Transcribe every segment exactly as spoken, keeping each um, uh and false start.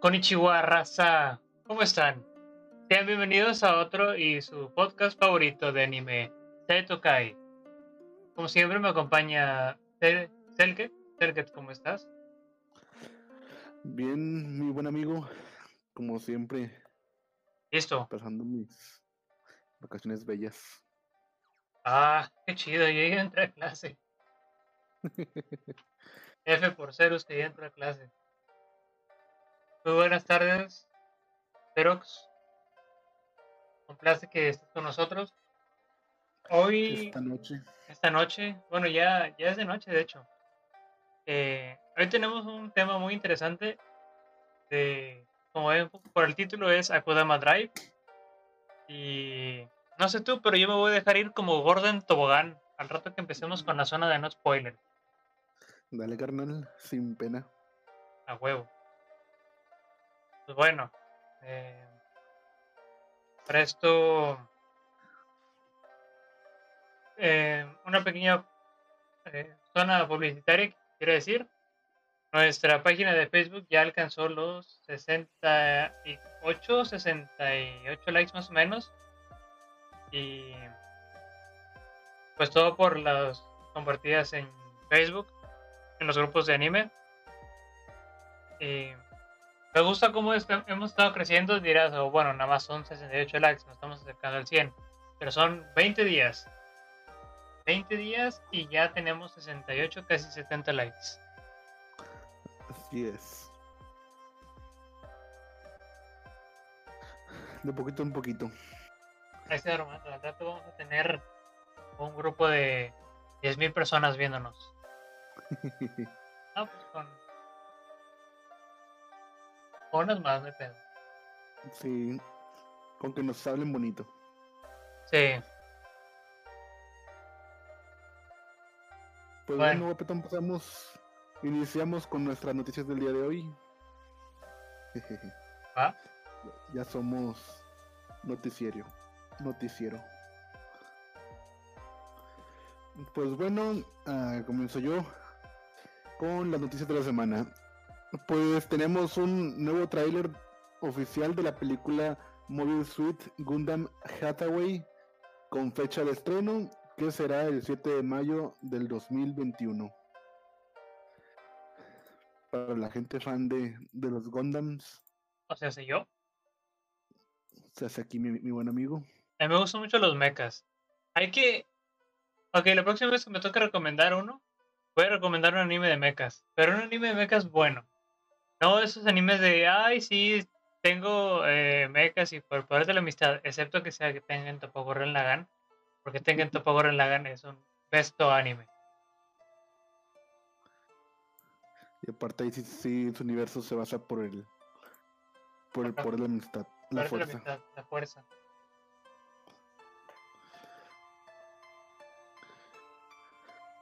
Konnichiwa, raza. ¿Cómo están? Sean bienvenidos a otro y su podcast favorito de anime, Taitokai. Como siempre me acompaña Selket. Selket, ¿cómo estás? Bien, mi buen amigo. Como siempre. Listo. Pasando mis vacaciones bellas. Ah, qué chido, yo ya entré a clase. F por cero, usted ya entró a clase. Muy buenas tardes, Ferox. Un placer que estés con nosotros. Hoy, esta noche, esta noche bueno, ya, ya es de noche, de hecho. Eh, hoy tenemos un tema muy interesante. De, como ven, por el título es Akudama Drive. Y no sé tú, pero yo me voy a dejar ir como gordo en tobogán al rato que empecemos con la zona de no spoiler. Dale, carnal, sin pena. A huevo. Bueno, eh, para esto eh, una pequeña eh, zona publicitaria, quiero decir, nuestra página de Facebook ya alcanzó los sesenta y ocho likes más o menos, y pues todo por las compartidas en Facebook, en los grupos de anime. Y me gusta cómo está, hemos estado creciendo, dirás, oh, bueno, nada más son sesenta y ocho likes, nos estamos acercando al cien, pero son veinte días y ya tenemos sesenta y ocho, casi setenta likes. Así es. De poquito en poquito. Gracias, hermano. Al rato vamos a tener un grupo de diez mil personas viéndonos. Ah, pues con... O no es más, de pedo. Sí, con que nos hablen bonito. Sí. Pues bueno, bueno Petón, pasamos, iniciamos con nuestras noticias del día de hoy. ¿Ah? Ya somos noticiero, noticiero. Pues bueno, uh, comienzo yo con las noticias de la semana. Pues tenemos un nuevo tráiler oficial de la película Mobile Suit Gundam Hathaway con fecha de estreno que será el siete de mayo del dos mil veintiuno. Para la gente fan de, de los Gundams. O sea, ¿sí yo? Se hace aquí mi, mi buen amigo. A mí me gustan mucho los mechas. Hay que... Ok, la próxima vez que me toque recomendar uno, voy a recomendar un anime de mechas. Pero un anime de mechas bueno. No esos animes de, ay, sí, tengo eh, mechas y por el poder de la amistad, excepto que sea que tengan Topogorren Lagan, porque tengan Topogorren Lagan es un besto anime. Y aparte ahí sí, sí su universo se basa por el por el poder de la amistad, la fuerza. De la amistad, la fuerza.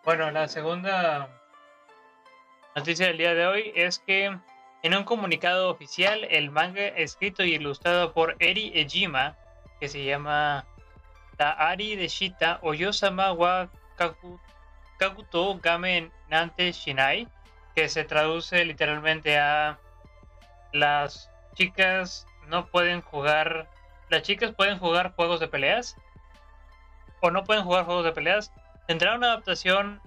Bueno, la segunda noticia del día de hoy es que en un comunicado oficial, el manga escrito y ilustrado por Eri Ejima, que se llama Taari de Shita Oyosama wa Kaku, Kakuto Game Nante Shinai, que se traduce literalmente a las chicas no pueden jugar, las chicas pueden jugar juegos de peleas o no pueden jugar juegos de peleas, tendrá una adaptación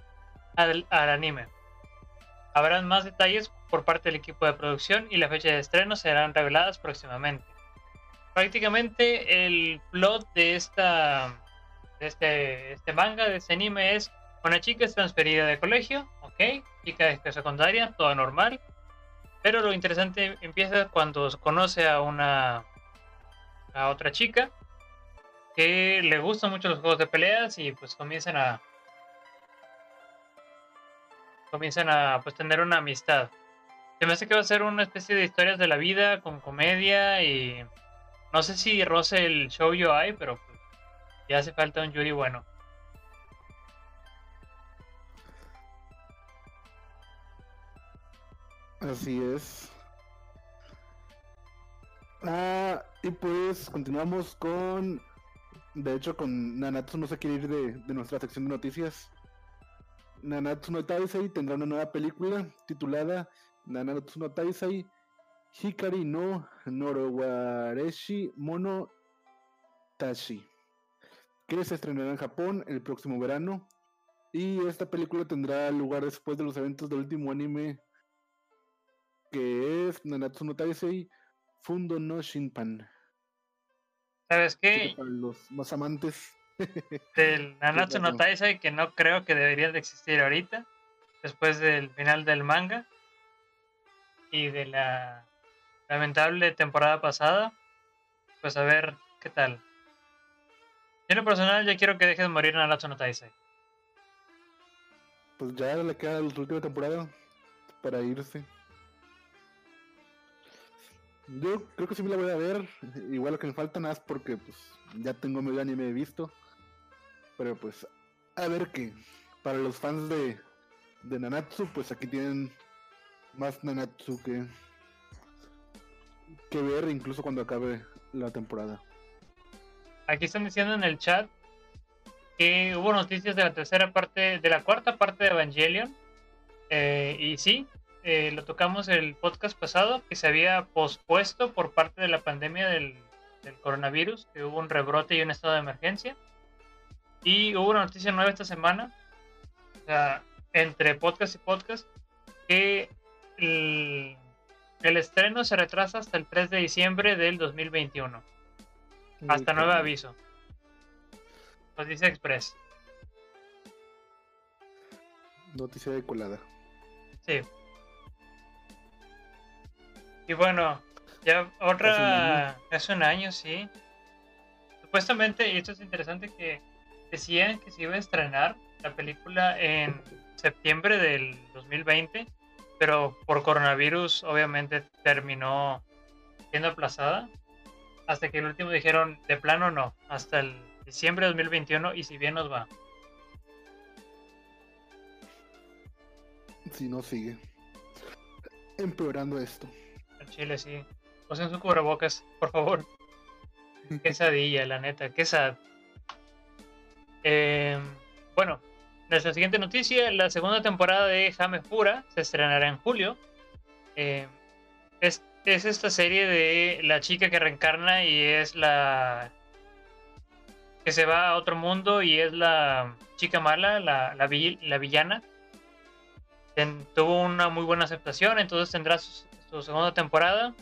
al, al anime. Habrán más detalles por parte del equipo de producción y la fecha de estreno serán reveladas próximamente. Prácticamente el plot de esta de este, este manga, de este anime, es una chica es transferida de colegio, ok, chica de secundaria, todo normal, pero lo interesante empieza cuando conoce a una a otra chica que le gustan mucho los juegos de peleas y pues comienzan a comienzan a pues tener una amistad. Se me hace que va a ser una especie de historias de la vida con comedia y no sé si roce el shoujo ai, pero pues ya hace falta un yuri bueno. Así es. Ah, y pues continuamos con, de hecho, con Nanatsu no se quiere ir de, de nuestra sección de noticias. Nanatsu no Taizai tendrá una nueva película titulada Nanatsu no Taizai Hikari no Norowareshi Mono Tashi, que se estrenará en Japón el próximo verano. Y esta película tendrá lugar después de los eventos del último anime, que es Nanatsu no Taizai Fundo no Shinpan. ¿Sabes qué? Para los más amantes del Nanatsu no Taizai, que no creo que debería de existir ahorita, después del final del manga y de la lamentable temporada pasada, pues a ver qué tal. Yo en lo personal ya quiero que dejes de morir Nanatsu no Taizai. Pues ya le queda la última temporada para irse. Yo creo que sí me la voy a ver. Igual lo que me falta nada es porque pues ya tengo medio anime visto. Pero pues a ver qué. Para los fans de, de Nanatsu, pues aquí tienen más Nanatsu que, que ver, incluso cuando acabe la temporada. Aquí están diciendo en el chat que hubo noticias de la tercera parte, de la cuarta parte de Evangelion. Eh, y sí. Eh, lo tocamos el podcast pasado, que se había pospuesto por parte de la pandemia del, del coronavirus, que hubo un rebrote y un estado de emergencia, y hubo una noticia nueva esta semana, o sea, entre podcast y podcast, que el, el estreno se retrasa hasta el tres de diciembre del dos mil veintiuno, hasta nuevo aviso, nos dice Express. Noticia de colada. Sí. Y bueno, ya otra... Hace un año, sí. Supuestamente, y esto es interesante, que decían que se iba a estrenar la película en septiembre del dos mil veinte, pero por coronavirus obviamente terminó siendo aplazada. Hasta que el último dijeron, de plano no, hasta el diciembre de dos mil veintiuno, y si bien nos va. Si no, sigue empeorando esto. Chile, sí. Usen su cubrebocas, por favor. Quesadilla, la neta, quesad. Eh, bueno, nuestra siguiente noticia: la segunda temporada de Hamefura se estrenará en julio. Eh, es, es esta serie de la chica que reencarna y es la que se va a otro mundo y es la chica mala, la, la, vi, la villana. Ten, tuvo una muy buena aceptación, entonces tendrá sus. Su segunda temporada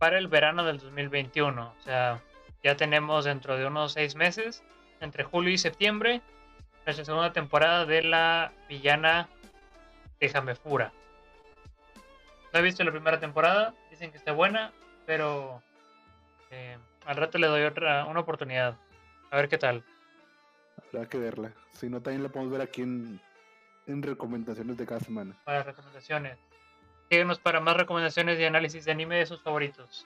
para el verano del dos mil veintiuno. O sea, ya tenemos dentro de unos seis meses, entre julio y septiembre, nuestra segunda temporada de la villana de Hamefura. No he visto la primera temporada, dicen que está buena, pero eh, al rato le doy otra una oportunidad. A ver qué tal. Habrá que verla. Si no, también la podemos ver aquí en, en recomendaciones de cada semana. Para recomendaciones. Síguenos para más recomendaciones y análisis de anime de sus favoritos.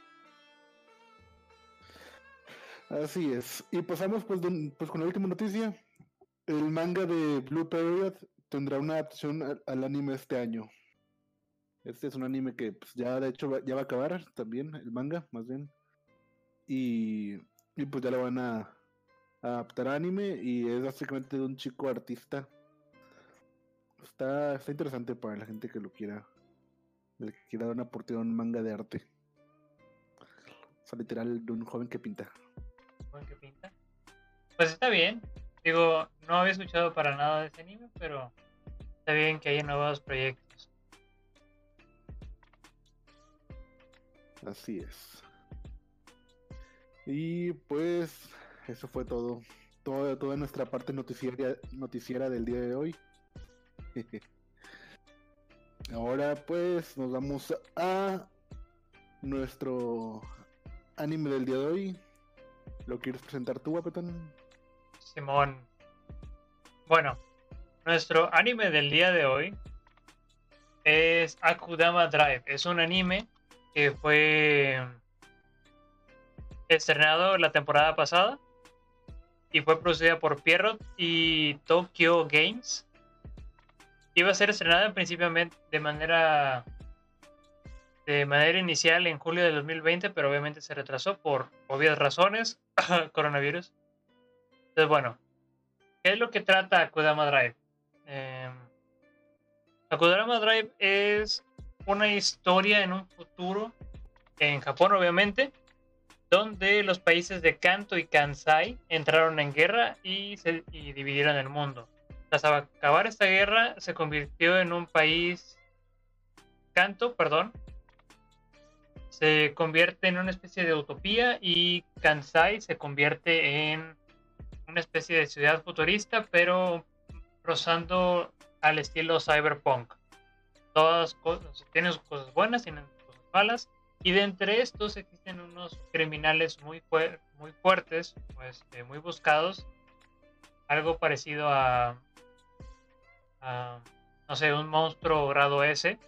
Así es. Y pasamos pues, de, pues con la última noticia. El manga de Blue Period tendrá una adaptación al, al anime este año. Este es un anime que pues, ya de hecho va, ya va a acabar también, el manga más bien. Y, y pues ya lo van a, a adaptar a anime y es básicamente de un chico artista. Está, está interesante para la gente que lo quiera. El que quiera dar una oportunidad a un manga de arte. O sea, literal, de un joven que pinta. ¿Un joven que pinta? Pues está bien. Digo, no había escuchado para nada de ese anime, pero está bien que haya nuevos proyectos. Así es. Y pues, eso fue todo. Toda, toda nuestra parte noticiera, noticiera del día de hoy. Jeje. Ahora pues nos vamos a nuestro anime del día de hoy. ¿Lo quieres presentar tú, Guapetón? Simón. Bueno, nuestro anime del día de hoy es Akudama Drive. Es un anime que fue estrenado la temporada pasada y fue producida por Pierrot y Tokyo Games. Iba a ser estrenada principalmente de manera de manera inicial en julio de dos mil veinte, pero obviamente se retrasó por obvias razones, coronavirus. Entonces, bueno, ¿qué es lo que trata Akudama Drive? Eh, Akudama Drive es una historia en un futuro en Japón, obviamente, donde los países de Kanto y Kansai entraron en guerra y, se, y dividieron el mundo. Tras acabar esta guerra, se convirtió en un país... Kanto, perdón, se convierte en una especie de utopía y Kansai se convierte en una especie de ciudad futurista, pero rozando al estilo cyberpunk. Todas cosas, tienen sus cosas buenas, tienen sus cosas malas. Y de entre estos existen unos criminales muy, fuer- muy fuertes, pues, eh, muy buscados. Algo parecido a, a, no sé, un monstruo grado S,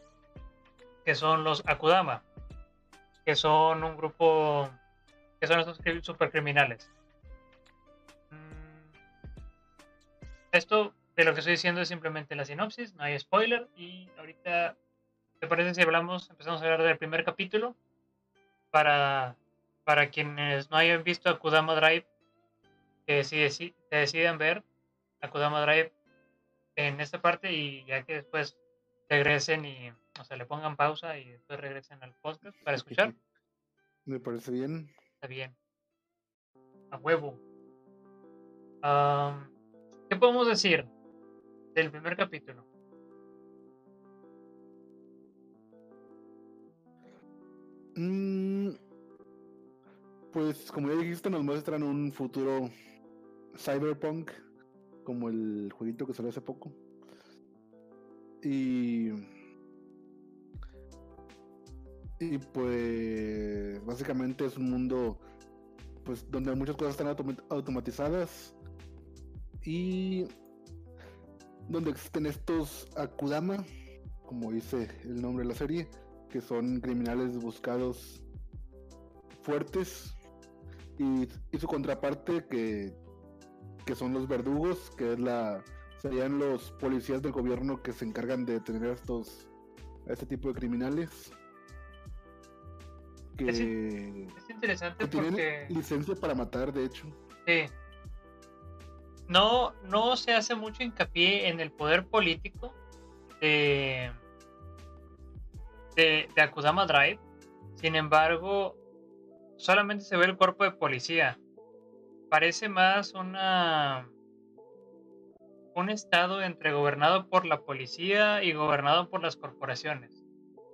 que son los Akudama, que son un grupo, que son estos supercriminales. Esto de lo que estoy diciendo es simplemente la sinopsis, no hay spoiler, y ahorita... ¿Te parece si hablamos, empezamos a hablar del primer capítulo? Para, para quienes no hayan visto Akudama Drive, que si deci- te decidan ver Akudama Drive en esta parte, y ya que después regresen y, o sea, le pongan pausa y después regresen al podcast para escuchar. Me parece bien. Está bien. A huevo. Um, ¿Qué podemos decir del primer capítulo? Pues como ya dijiste, nos muestran un futuro cyberpunk, como el jueguito que salió hace poco. Y Y pues básicamente es un mundo, pues, donde muchas cosas están autom- automatizadas, y donde existen estos Akudama, como dice el nombre de la serie, que son criminales buscados, fuertes, y, y su contraparte, que, que son los verdugos, que es la serían los policías del gobierno que se encargan de detener a estos a este tipo de criminales, que es, in- es interesante que tienen porque... licencia para matar, de hecho. Sí. No, no se hace mucho hincapié en el poder político de De, de Akudama Drive. Sin embargo, solamente se ve el cuerpo de policía. Parece más una un estado entre gobernado por la policía y gobernado por las corporaciones.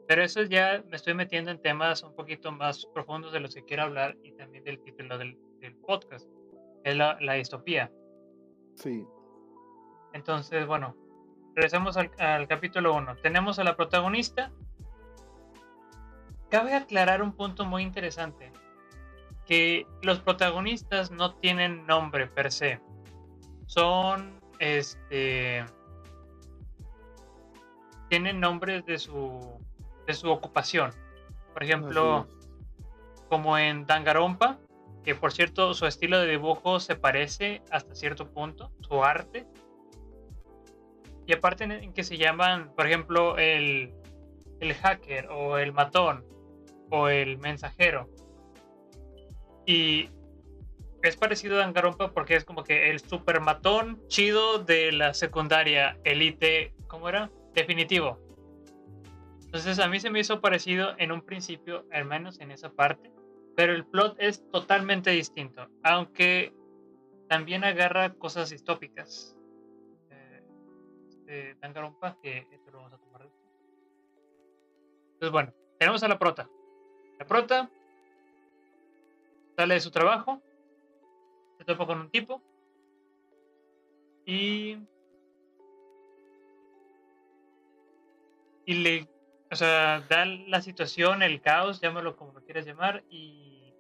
Pero eso ya me estoy metiendo en temas un poquito más profundos de los que quiero hablar, y también del título del, del podcast, que es la, la distopía. Sí. Entonces, bueno, regresemos al, al capítulo uno. Tenemos a la protagonista. Cabe aclarar un punto muy interesante, que los protagonistas no tienen nombre per se. Son, este... tienen nombres de su, de su ocupación. Por ejemplo, como en Danganronpa, que por cierto su estilo de dibujo se parece hasta cierto punto, su arte. Y aparte en que se llaman, por ejemplo, el, el hacker o el matón, o el mensajero. Y es parecido a Danganronpa porque es como que el super matón chido de la secundaria elite, ¿cómo era? Definitivo. Entonces a mí se me hizo parecido en un principio, al menos en esa parte, pero el plot es totalmente distinto, aunque también agarra cosas distópicas. Eh, este, Danganronpa, que esto lo vamos a tomar. Entonces, bueno, tenemos a la prota. La prota sale de su trabajo, se topa con un tipo y y le, o sea, da la situación, el caos, llámalo como lo quieras llamar, y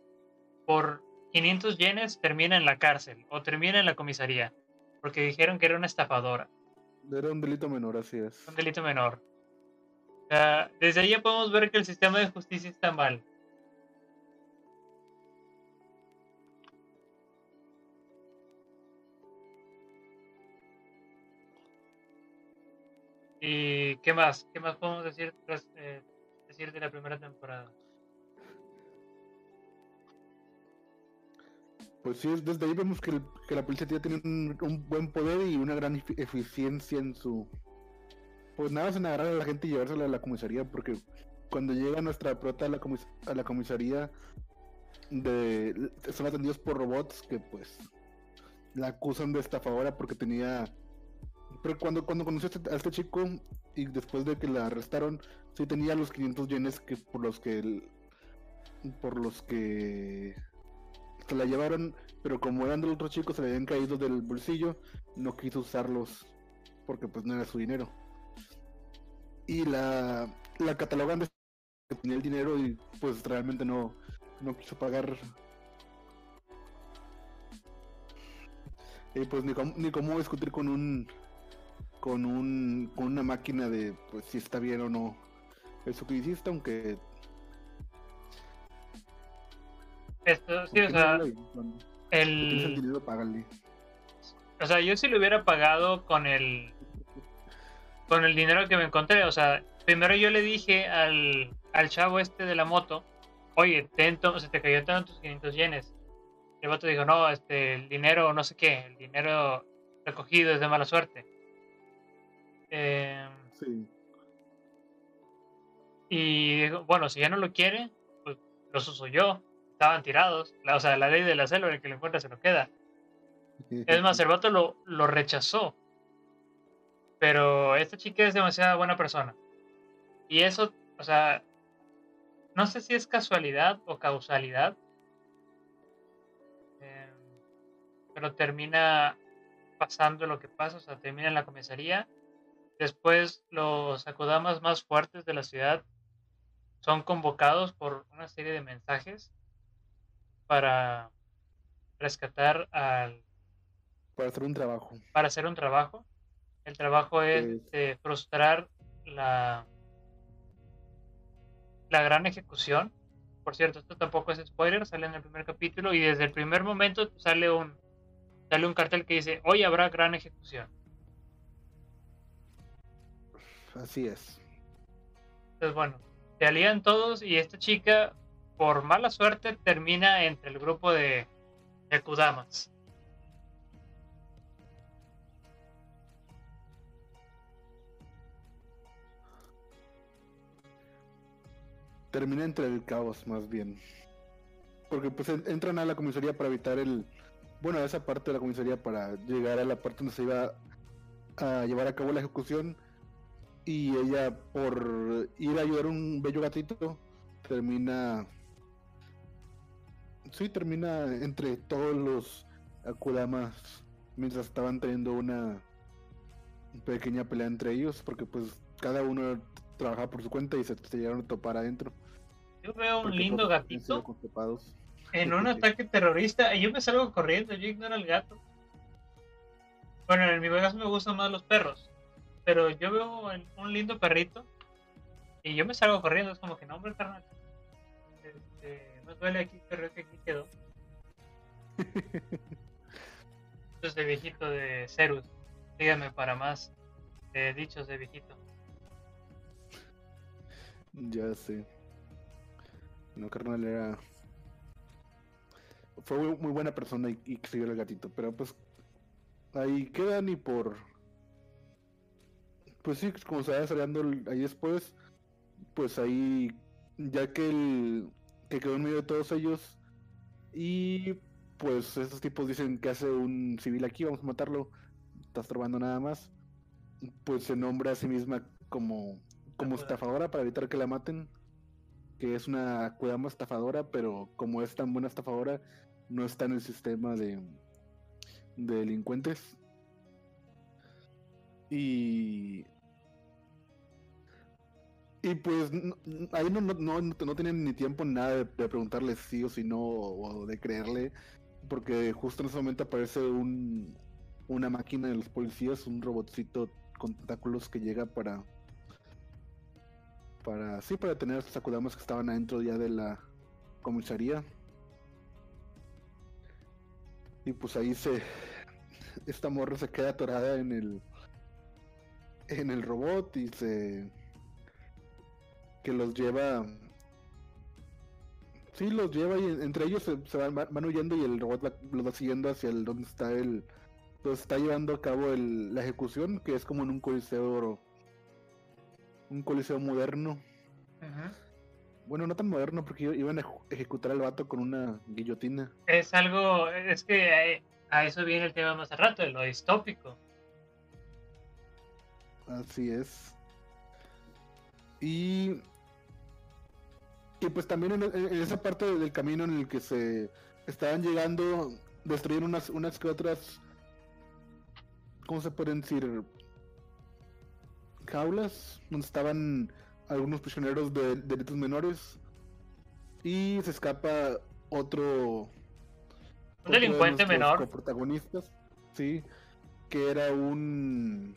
por quinientos yenes termina en la cárcel o termina en la comisaría, porque dijeron que era una estafadora. Era un delito menor, así es. Un delito menor. Uh, desde ahí ya podemos ver que el sistema de justicia está mal. ¿Y qué más? ¿Qué más podemos decir, tras, eh, decir de la primera temporada? Pues sí, desde ahí vemos que, el, que la policía tiene un, un buen poder y una gran eficiencia en su... Pues nada, se agarrar a la gente y llevársela a la comisaría, porque cuando llega nuestra prota a la, comis a la comisaría, de, son atendidos por robots que pues la acusan de estafadora porque tenía... Pero cuando, cuando conoció a este chico y después de que la arrestaron, sí tenía los quinientos yenes que por los que... El, por los que... se la llevaron, pero como eran de los otros chicos, se le habían caído del bolsillo, no quiso usarlos porque pues no era su dinero. Y la, la catalogan de que tenía el dinero y pues realmente no, no quiso pagar. Y pues ni cómo, ni cómo discutir con un con un con una máquina de pues si está bien o no eso que hiciste, aunque esto, sí, o sea, el... Dinero, o sea, yo si lo hubiera pagado con el con el dinero que me encontré, o sea, primero yo le dije al, al chavo este de la moto, oye, te ento, se te cayó tanto tus quinientos yenes. El vato dijo, no, este, el dinero, no sé qué, el dinero recogido es de mala suerte. Eh, sí. Y dijo, bueno, si ya no lo quiere, pues los uso yo. Estaban tirados, la, o sea, la ley de la selva, el que lo encuentra se lo queda. Es más, el vato lo, lo rechazó, pero esta chica es demasiado buena persona y eso, o sea, no sé si es casualidad o causalidad, eh, pero termina pasando lo que pasa, o sea, termina en la comisaría. Después los Akudamas más fuertes de la ciudad son convocados por una serie de mensajes para rescatar al... Para hacer un trabajo. Para hacer un trabajo. El trabajo es sí. eh, frustrar la... la gran ejecución. Por cierto, esto tampoco es spoiler, sale en el primer capítulo y desde el primer momento sale un, sale un cartel que dice, hoy habrá gran ejecución. Así es. Entonces, bueno, se alían todos y esta chica... por mala suerte termina entre el grupo de Akudamas. Termina entre el caos más bien. Porque pues entran a la comisaría para evitar el... Bueno, a esa parte de la comisaría para llegar a la parte donde se iba a llevar a cabo la ejecución. Y ella por ir a ayudar a un bello gatito termina... Sí, termina entre todos los Akudamas mientras estaban teniendo una pequeña pelea entre ellos, porque pues cada uno trabajaba por su cuenta y se, se llegaron a topar adentro. Yo veo un lindo gatito en un ataque terrorista y yo me salgo corriendo, yo ignoro al gato. Bueno, en mi caso me gustan más los perros, pero yo veo un lindo perrito y yo me salgo corriendo, es como que no, hombre, carnal. Nos duele aquí, pero que aquí quedó. Esto es el viejito de Cerus. Díganme para más eh, dichos de viejito. Ya sé. No, carnal, era... Fue muy buena persona y, y siguió el gatito, pero pues... Ahí quedan y por... Pues sí, como se va desarrollando ahí después... Pues ahí... Ya que el... que quedó en medio de todos ellos y pues estos tipos dicen que hace un civil aquí, vamos a matarlo, estás robando nada más, pues se nombra a sí misma como como estafadora para evitar que la maten, que es una Akudama estafadora, pero como es tan buena estafadora no está en el sistema de, de delincuentes y... Y pues no, ahí no, no, no, no tienen ni tiempo nada de, de preguntarle sí o si no o, o de creerle, porque justo en ese momento aparece un, una máquina de los policías, un robotcito con tentáculos que llega para para sí para detener a estos Akudamas que estaban adentro ya de la comisaría. Y pues ahí se esta morra se queda atorada en el en el robot y se que los lleva, sí los lleva y entre ellos se, se van, van huyendo y el robot va, los va siguiendo hacia el donde está el donde está llevando a cabo el, la ejecución, que es como en un coliseo un coliseo moderno. Ajá. Bueno, no tan moderno, porque iban a ejecutar al vato con una guillotina. Es algo, es que a, a eso viene el tema más al rato, de lo distópico. Así es. Y, y pues también en, en esa parte del camino en el que se estaban llegando, destruyeron unas, unas que otras, ¿cómo se pueden decir? Jaulas, donde estaban algunos prisioneros de delitos menores, y se escapa otro, un delincuente menor, protagonistas, sí, que era un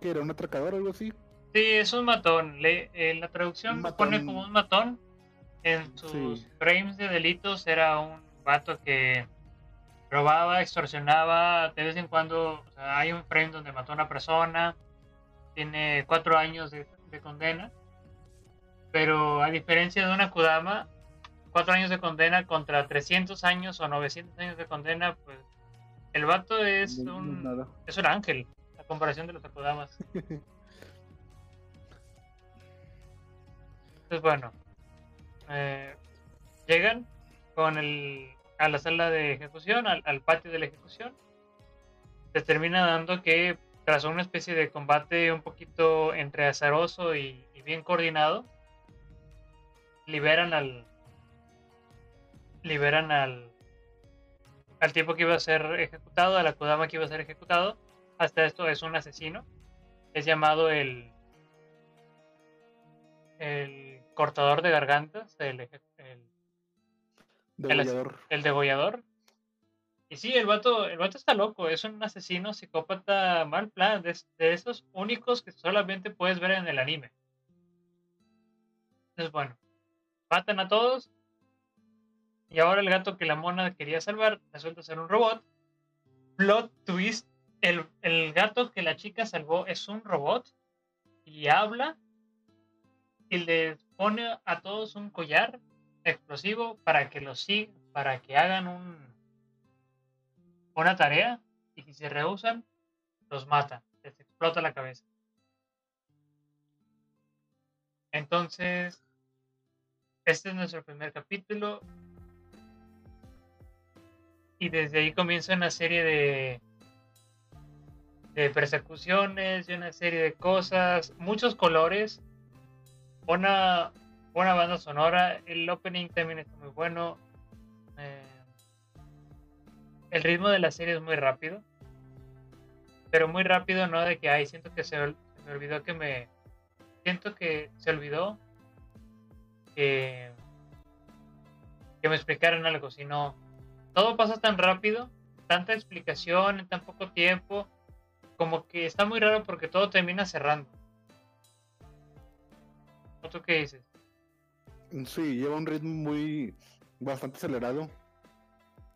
que era un atracador o algo así. Sí, es un matón. Le, eh, la traducción lo pone como un matón. En sus sí. frames de delitos era un vato que robaba, extorsionaba, de vez en cuando. O sea, hay un frame donde mató a una persona, tiene cuatro años de, de condena, pero a diferencia de un Akudama, cuatro años de condena contra trescientos años o novecientos años de condena, pues el vato es un, no, no, no. es un ángel, a comparación de los Akudamas. Entonces, bueno, eh, llegan con el, a la sala de ejecución, al, al patio de la ejecución. Se termina dando que, tras una especie de combate un poquito entre azaroso y, y bien coordinado, liberan al liberan al al tipo que iba a ser ejecutado, al Akudama que iba a ser ejecutado. Hasta esto es un asesino. Es llamado el el cortador de gargantas, el, el, degollador. el, el degollador. Y sí, el vato, el vato está loco, es un asesino psicópata mal plan, de, de esos únicos que solamente puedes ver en el anime. Entonces, bueno, matan a todos, y ahora el gato que la mona quería salvar resulta ser un robot. Plot twist, el, el gato que la chica salvó es un robot, y habla, y les pone a todos un collar explosivo para que los sigan, para que hagan un, una tarea, y si se rehusan, los mata, les explota la cabeza. Entonces, este es nuestro primer capítulo, y desde ahí comienza una serie de de persecuciones y una serie de cosas, muchos colores. Una, una banda sonora, el opening también está muy bueno. Eh, el ritmo de la serie es muy rápido, pero muy rápido no de que ay, siento que se, se me olvidó que me siento que se olvidó que que me explicaran algo, sino todo pasa tan rápido, tanta explicación en tan poco tiempo, como que está muy raro porque todo termina cerrando. ¿Tú qué dices? Sí, lleva un ritmo muy bastante acelerado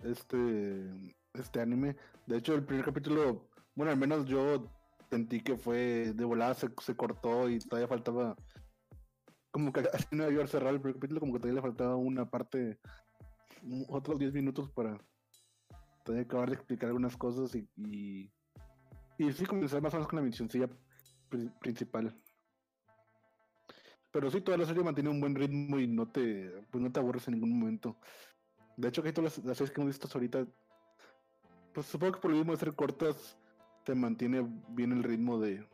este este anime. De hecho, el primer capítulo, bueno, al menos yo sentí que fue de volada, se, se cortó y todavía faltaba, como que así no debió cerrar el primer capítulo, como que todavía le faltaba una parte, otros diez minutos para todavía acabar de explicar algunas cosas y y, y sí comenzar más o menos con la misioncilla principal. Pero sí, toda la serie mantiene un buen ritmo y no te, pues no te aburres en ningún momento. De hecho, que todas las, las series que hemos visto ahorita, pues supongo que por lo mismo de ser cortas, te mantiene bien el ritmo de,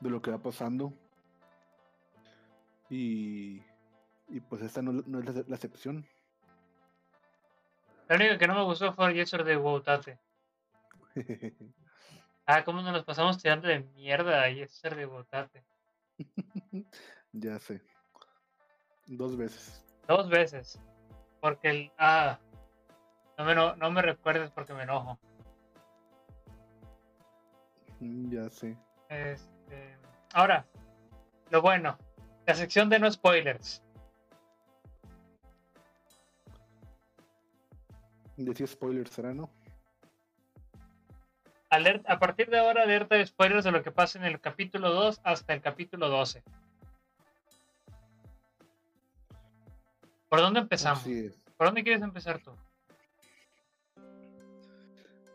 de lo que va pasando. Y, y pues esta no, no es la, la excepción. Lo único que no me gustó fue Yesterday Wotate. Ah, cómo nos los pasamos tirando de mierda a Yesterday Wotate. Ya sé. Dos veces. Dos veces. Porque el... Ah. No me, no, no me recuerdes porque me enojo. Ya sé. Este, ahora, lo bueno. La sección de no spoilers. Decía spoilers, ¿será no? Alerta, a partir de ahora, alerta de spoilers de lo que pasa en el capítulo dos hasta el capítulo doce. ¿Por dónde empezamos? ¿Por dónde quieres empezar tú?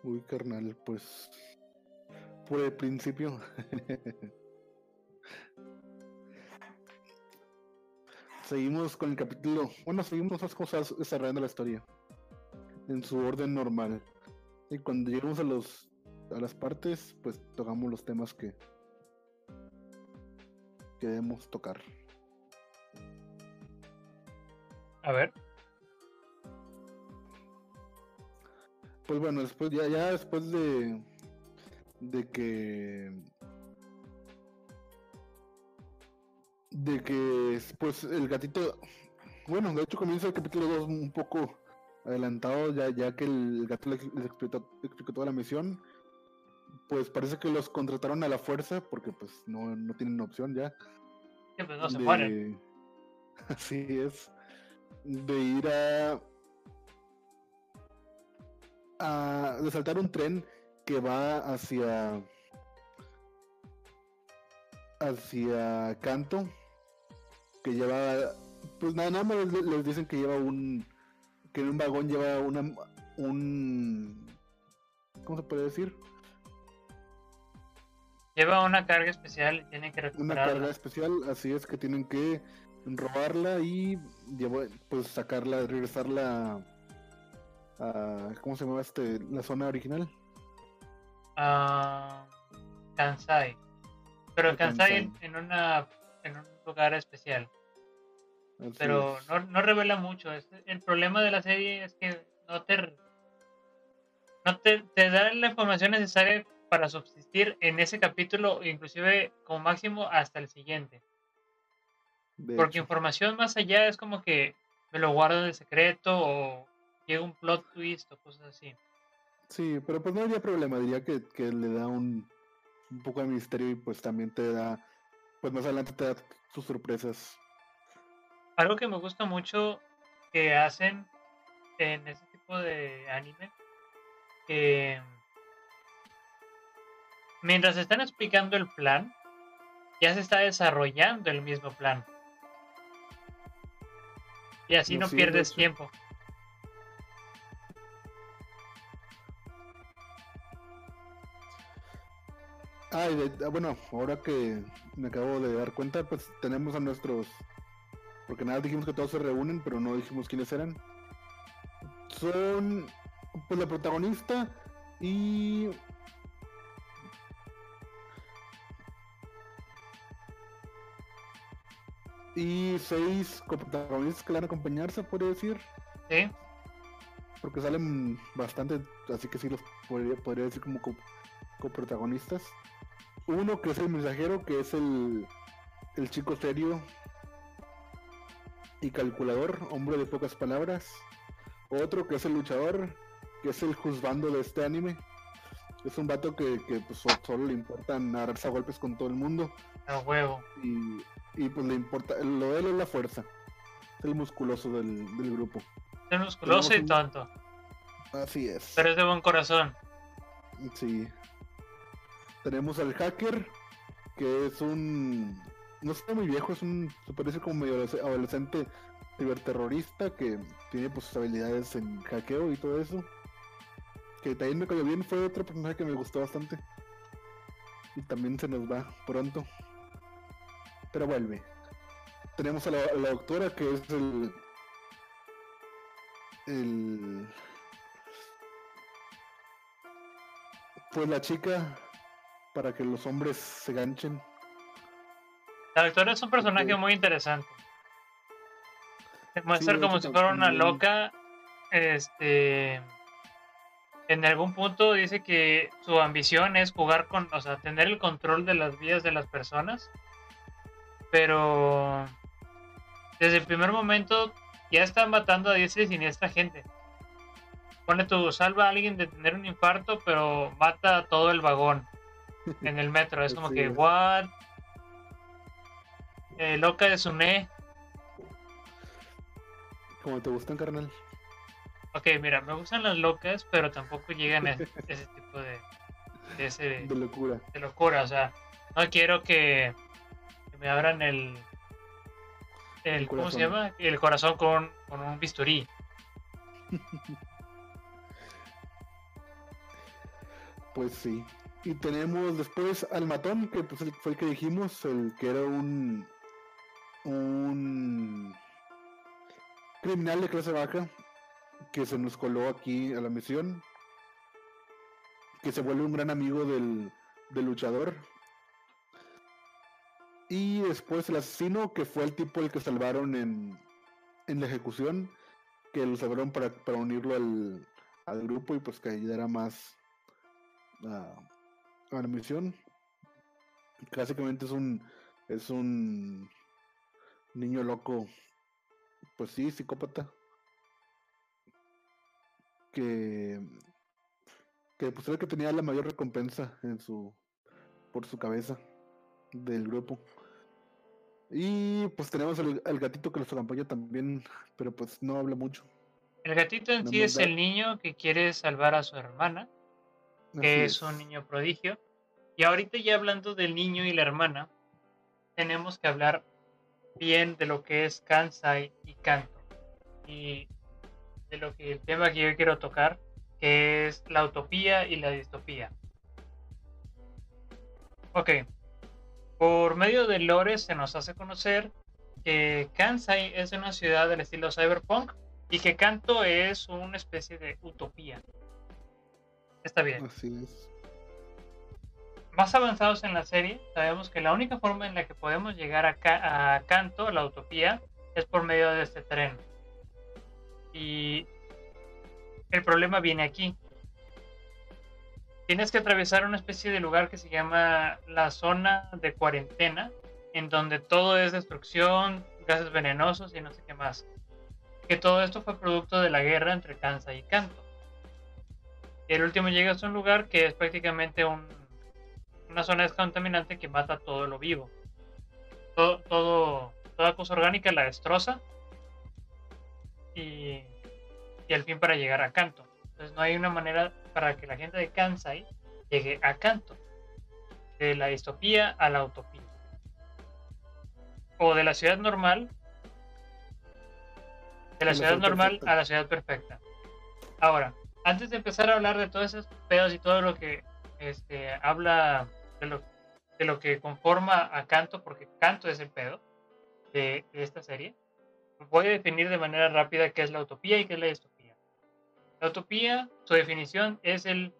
Uy, carnal, pues... por el principio. Seguimos con el capítulo. Bueno, seguimos las cosas desarrollando la historia en su orden normal. Y cuando lleguemos a los a las partes, pues tocamos los temas que que debemos tocar. A ver. Pues bueno, después ya ya después de de que de que pues el gatito, bueno, de hecho comienza el capítulo dos un poco adelantado, ya ya que el gato les explicó, explicó toda la misión. Pues parece que los contrataron a la fuerza porque pues no, no tienen opción ya. Sí, pues no se de... mueren. Así es. De ir a... a... de saltar un tren que va hacia... hacia Kanto, que lleva... pues nada, nada más les, les dicen que lleva un... que en un vagón lleva una... un... ¿cómo se puede decir? Lleva una carga especial y tienen que recuperarla. Una carga especial, así es, que tienen que robarla y llevar, pues sacarla, regresarla a, a... ¿cómo se llama este? La zona original. Ah... Uh, Kansai. Pero Kansai, Kansai en una en un lugar especial. Así Pero es. no, no revela mucho. El problema de la serie es que no te... no te, te da la información necesaria para subsistir en ese capítulo, inclusive como máximo hasta el siguiente. De Porque hecho. Información más allá es como que me lo guardo de secreto o llega un plot twist o cosas así. Sí, pero pues no habría problema, diría que, que le da un, un poco de misterio y pues también te da, pues más adelante te da sus sorpresas. Algo que me gusta mucho que hacen en ese tipo de anime, que... mientras están explicando el plan, ya se está desarrollando el mismo plan. Y así no, no sí, pierdes tiempo. Ah, de, bueno, ahora que me acabo de dar cuenta, pues tenemos a nuestros... porque nada, dijimos que todos se reúnen, pero no dijimos quiénes eran. Son, pues, la protagonista y... y seis coprotagonistas que van a acompañarse, podría decir. Sí. Porque salen bastante, así que sí los podría, podría decir como coprotagonistas. Uno que es el mensajero, que es el, el chico serio y calculador, hombre de pocas palabras. Otro que es el luchador, que es el juzgando de este anime. Es un vato que, que pues, solo le importan agarrarse a golpes con todo el mundo. A huevo. Y... y pues le importa, lo de él es la fuerza, es el musculoso del, del grupo. Es musculoso un... y tonto. Así es. Pero es de buen corazón. Sí. Tenemos al hacker, que es un... no sé, muy viejo, es un... se parece como medio adolescente ciberterrorista, que tiene pues sus habilidades en hackeo y todo eso. Que también me cayó bien, fue otro personaje que me gustó bastante. Y también se nos va pronto. Pero vuelve. Tenemos a la, a la doctora, que es el... el... pues la chica para que los hombres se ganchen. La doctora es un personaje muy interesante. Se muestra sí, como si fuera una loca. Este... en algún punto dice que su ambición es jugar con... o sea, tener el control de las vidas de las personas. Pero desde el primer momento ya están matando a diestra y siniestra gente. Pone tu salva a alguien de tener un infarto, pero mata a todo el vagón en el metro. Es como sí, que, what? Eh, loca de Suné. Como te gustan, carnal. Ok, mira, me gustan las locas, pero tampoco llegan a ese tipo de... de, ese, de locura. De locura, o sea, no quiero que... me abran el, el, el ¿cómo se llama? El corazón con, con un bisturí. Pues sí. Y tenemos después al matón, que pues fue el que dijimos, el que era un un criminal de clase baja que se nos coló aquí a la misión, que se vuelve un gran amigo del, del luchador, y después el asesino, que fue el tipo el que salvaron en, en la ejecución, que lo salvaron para, para unirlo al, al grupo y pues que ayudara más a, a la misión. Básicamente es un es un niño loco, pues sí, psicópata, que que pues era el que tenía la mayor recompensa en su por su cabeza del grupo. Y pues tenemos al, al gatito que los acompaña también, pero pues no habla mucho. El gatito en no sí es da. el niño que quiere salvar a su hermana, que es, es un niño prodigio. Y ahorita, ya hablando del niño y la hermana, tenemos que hablar bien de lo que es Kansai y Kanto, y de lo que el tema que yo quiero tocar, que es la utopía y la distopía. Ok, por medio de lore se nos hace conocer que Kansai es una ciudad del estilo cyberpunk y que Kanto es una especie de utopía. Está bien. Así es. Más avanzados en la serie, sabemos que la única forma en la que podemos llegar a, Ka- a Kanto, a la utopía, es por medio de este tren. Y el problema viene aquí. Tienes que atravesar una especie de lugar que se llama la zona de cuarentena, en donde todo es destrucción, gases venenosos y no sé qué más. Que todo esto fue producto de la guerra entre Kansai y Kanto. Y el último llega a un lugar que es prácticamente un... una zona descontaminante que mata todo lo vivo. Todo, todo, toda cosa orgánica la destroza. Y, y al fin para llegar a Kanto. Entonces no hay una manera para que la gente de Kansai llegue a Kanto. De la distopía a la utopía. O de la ciudad normal. De la ciudad normal a la ciudad perfecta. Ahora, antes de empezar a hablar de todos esos pedos y todo lo que... Este, habla de lo, de lo que conforma a Kanto, porque Kanto es el pedo de, de esta serie. Voy a definir de manera rápida qué es la utopía y qué es la distopía. La utopía, su definición es el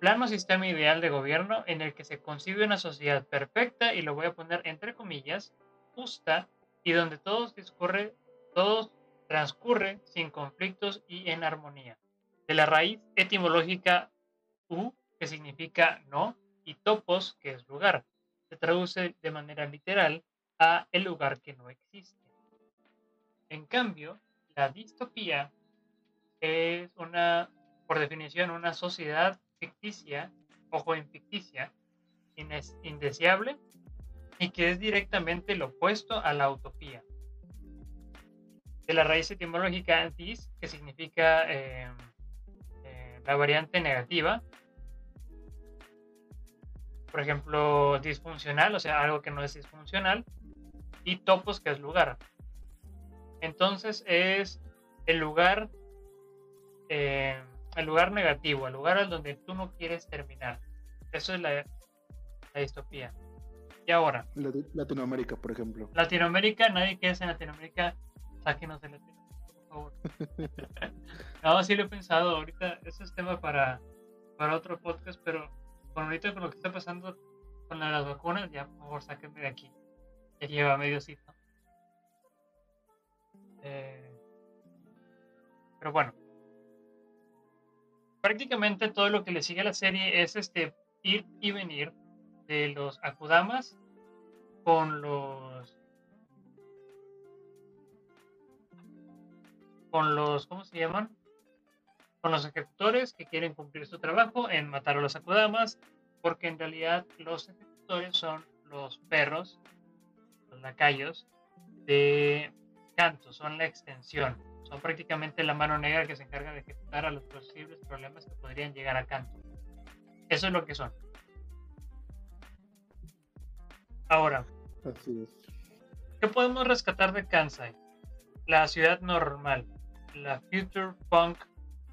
plano sistema ideal de gobierno en el que se concibe una sociedad perfecta, y lo voy a poner entre comillas, justa, y donde todo discurre, todo transcurre sin conflictos y en armonía. De la raíz etimológica u, que significa no, y topos, que es lugar. Se traduce de manera literal a el lugar que no existe. En cambio, la distopía es una, por definición, una sociedad ficticia, ojo en ficticia, ines- indeseable, y que es directamente lo opuesto a la utopía. De la raíz etimológica dis, que significa eh, eh, la variante negativa. Por ejemplo, disfuncional, o sea, algo que no es disfuncional, y topos, que es lugar. Entonces es el lugar, eh, el lugar negativo, el lugar al donde tú no quieres terminar. Eso es la, la distopía. Y ahora... Latinoamérica, por ejemplo. Latinoamérica, nadie que es en Latinoamérica, sáquenos de Latinoamérica, por favor. No, sí lo he pensado, ahorita ese es tema para, para otro podcast, pero... Bueno, ahorita con lo que está pasando con las vacunas, ya por favor sáquenme de aquí. Ya lleva medio cito. Eh, pero bueno. Prácticamente todo lo que le sigue a la serie es este ir y venir de los Akudamas con los... Con los... ¿Cómo se llaman? Con los ejecutores que quieren cumplir su trabajo en matar a los Akudamas, porque en realidad los ejecutores son los perros, los lacayos de Kanto, son la extensión, son prácticamente la mano negra que se encarga de ejecutar a los posibles problemas que podrían llegar a Kanto. Eso es lo que son. Ahora, así es. ¿Qué podemos rescatar de Kansai? La ciudad normal, la future punk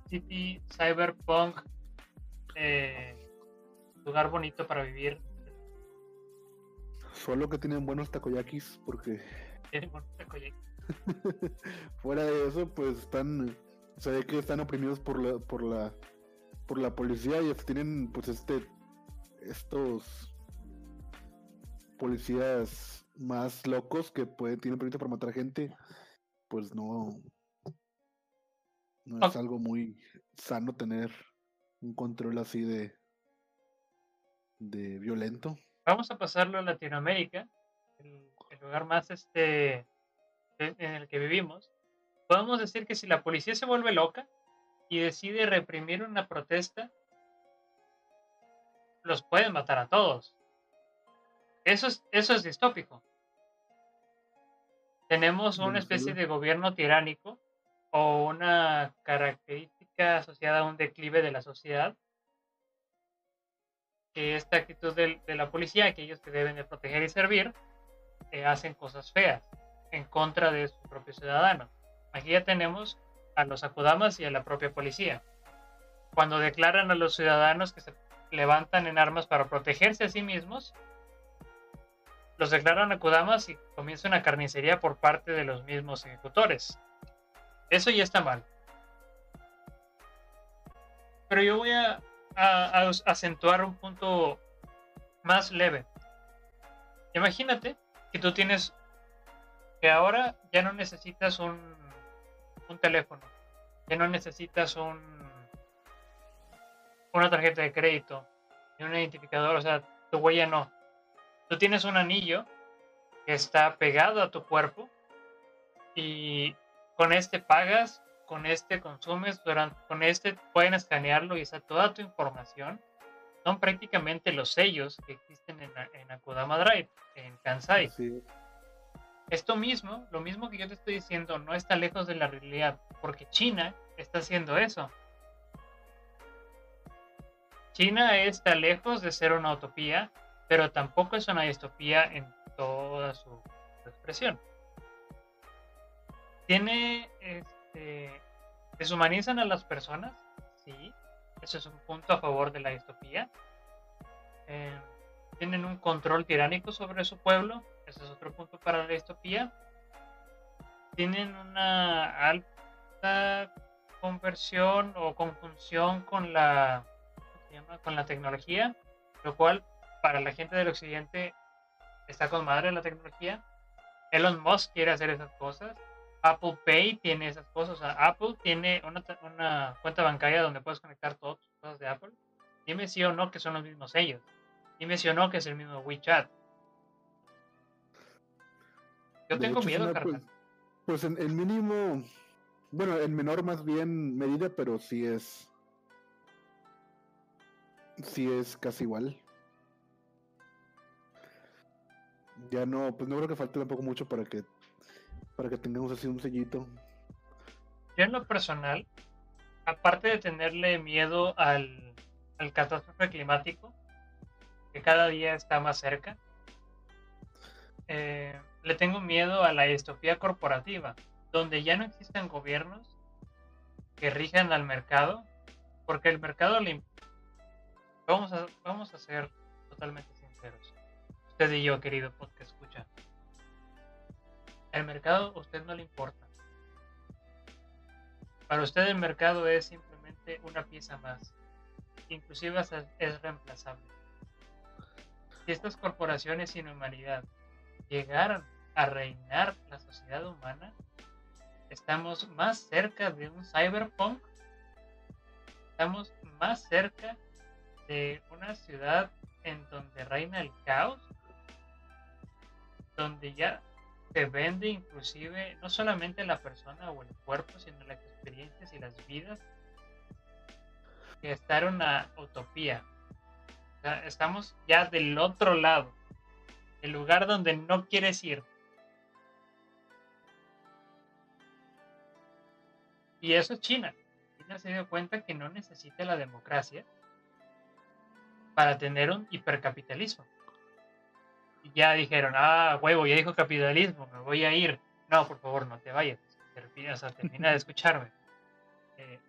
city, cyberpunk, eh, lugar bonito para vivir. Solo que tienen buenos takoyakis, porque tenemos nuestro proyecto. Fuera de eso, pues están, se ve que están oprimidos por la, por la, por la policía, y tienen pues este, estos policías más locos que pueden, tienen permiso para matar gente, pues no, no es oh. algo muy sano tener un control así de, de violento. Vamos a pasarlo a Latinoamérica, el, el lugar más este en el que vivimos. Podemos decir que si la policía se vuelve loca y decide reprimir una protesta, los pueden matar a todos. Eso es, eso es distópico. Tenemos una especie de gobierno tiránico o una característica asociada a un declive de la sociedad, que esta actitud de, de la policía, aquellos que deben de proteger y servir, eh, hacen cosas feas en contra de su propio ciudadano. Aquí ya tenemos a los Akudamas y a la propia policía. Cuando declaran a los ciudadanos que se levantan en armas para protegerse a sí mismos, los declaran Akudamas y comienza una carnicería por parte de los mismos ejecutores. Eso ya está mal. Pero yo voy a, a, a acentuar un punto más leve. Imagínate que tú tienes, que ahora ya no necesitas un, un teléfono, ya no necesitas un, una tarjeta de crédito, ni un identificador, o sea, tu huella no. Tú tienes un anillo que está pegado a tu cuerpo y con este pagas, con este consumes, durante, con este pueden escanearlo y está toda tu información. Son prácticamente los sellos que existen en, en Akudama Drive, en Kansai. Sí. Esto mismo, lo mismo que yo te estoy diciendo, no está lejos de la realidad, porque China está haciendo eso. China está lejos de ser una utopía, pero tampoco es una distopía en toda su expresión. Tiene, este, deshumanizan a las personas, sí, eso es un punto a favor de la distopía. Eh, tienen un control tiránico sobre su pueblo. Ese es otro punto para la distopía. Tienen una alta conversión o conjunción con la, ¿cómo se llama? Con la tecnología, lo cual para la gente del occidente está con madre la tecnología. Elon Musk quiere hacer esas cosas. Apple Pay tiene esas cosas. O sea, Apple tiene una, una cuenta bancaria donde puedes conectar todas tus cosas de Apple. Dime sí o no que son los mismos sellos. Dime sí o no que es el mismo WeChat. Yo de tengo hecho, miedo, una, pues, pues en, en mínimo, bueno, en menor más bien medida, pero sí es, sí es casi igual. Ya no, pues no creo que falte tampoco mucho para que, para que tengamos así un sellito. Yo en lo personal, aparte de tenerle miedo al, al catástrofe climático, que cada día está más cerca, eh... le tengo miedo a la distopía corporativa, donde ya no existan gobiernos que rijan al mercado, porque el mercado le... Vamos a, vamos a ser totalmente sinceros. Usted y yo, querido podcast escucha. El mercado a usted no le importa. Para usted el mercado es simplemente una pieza más. Inclusive es reemplazable. Si estas corporaciones sin humanidad llegaran a reinar la sociedad humana, estamos más cerca de un cyberpunk, estamos más cerca de una ciudad en donde reina el caos, donde ya se vende inclusive no solamente la persona o el cuerpo, sino las experiencias y las vidas, que estar una utopía. O sea, estamos ya del otro lado. El lugar donde no quieres ir. Y eso es China. China se dio cuenta que no necesita la democracia para tener un hipercapitalismo. Y ya dijeron, ah, huevo, ya dijo capitalismo, me voy a ir. No, por favor, no te vayas. Termina, o sea, termina de escucharme. Eh,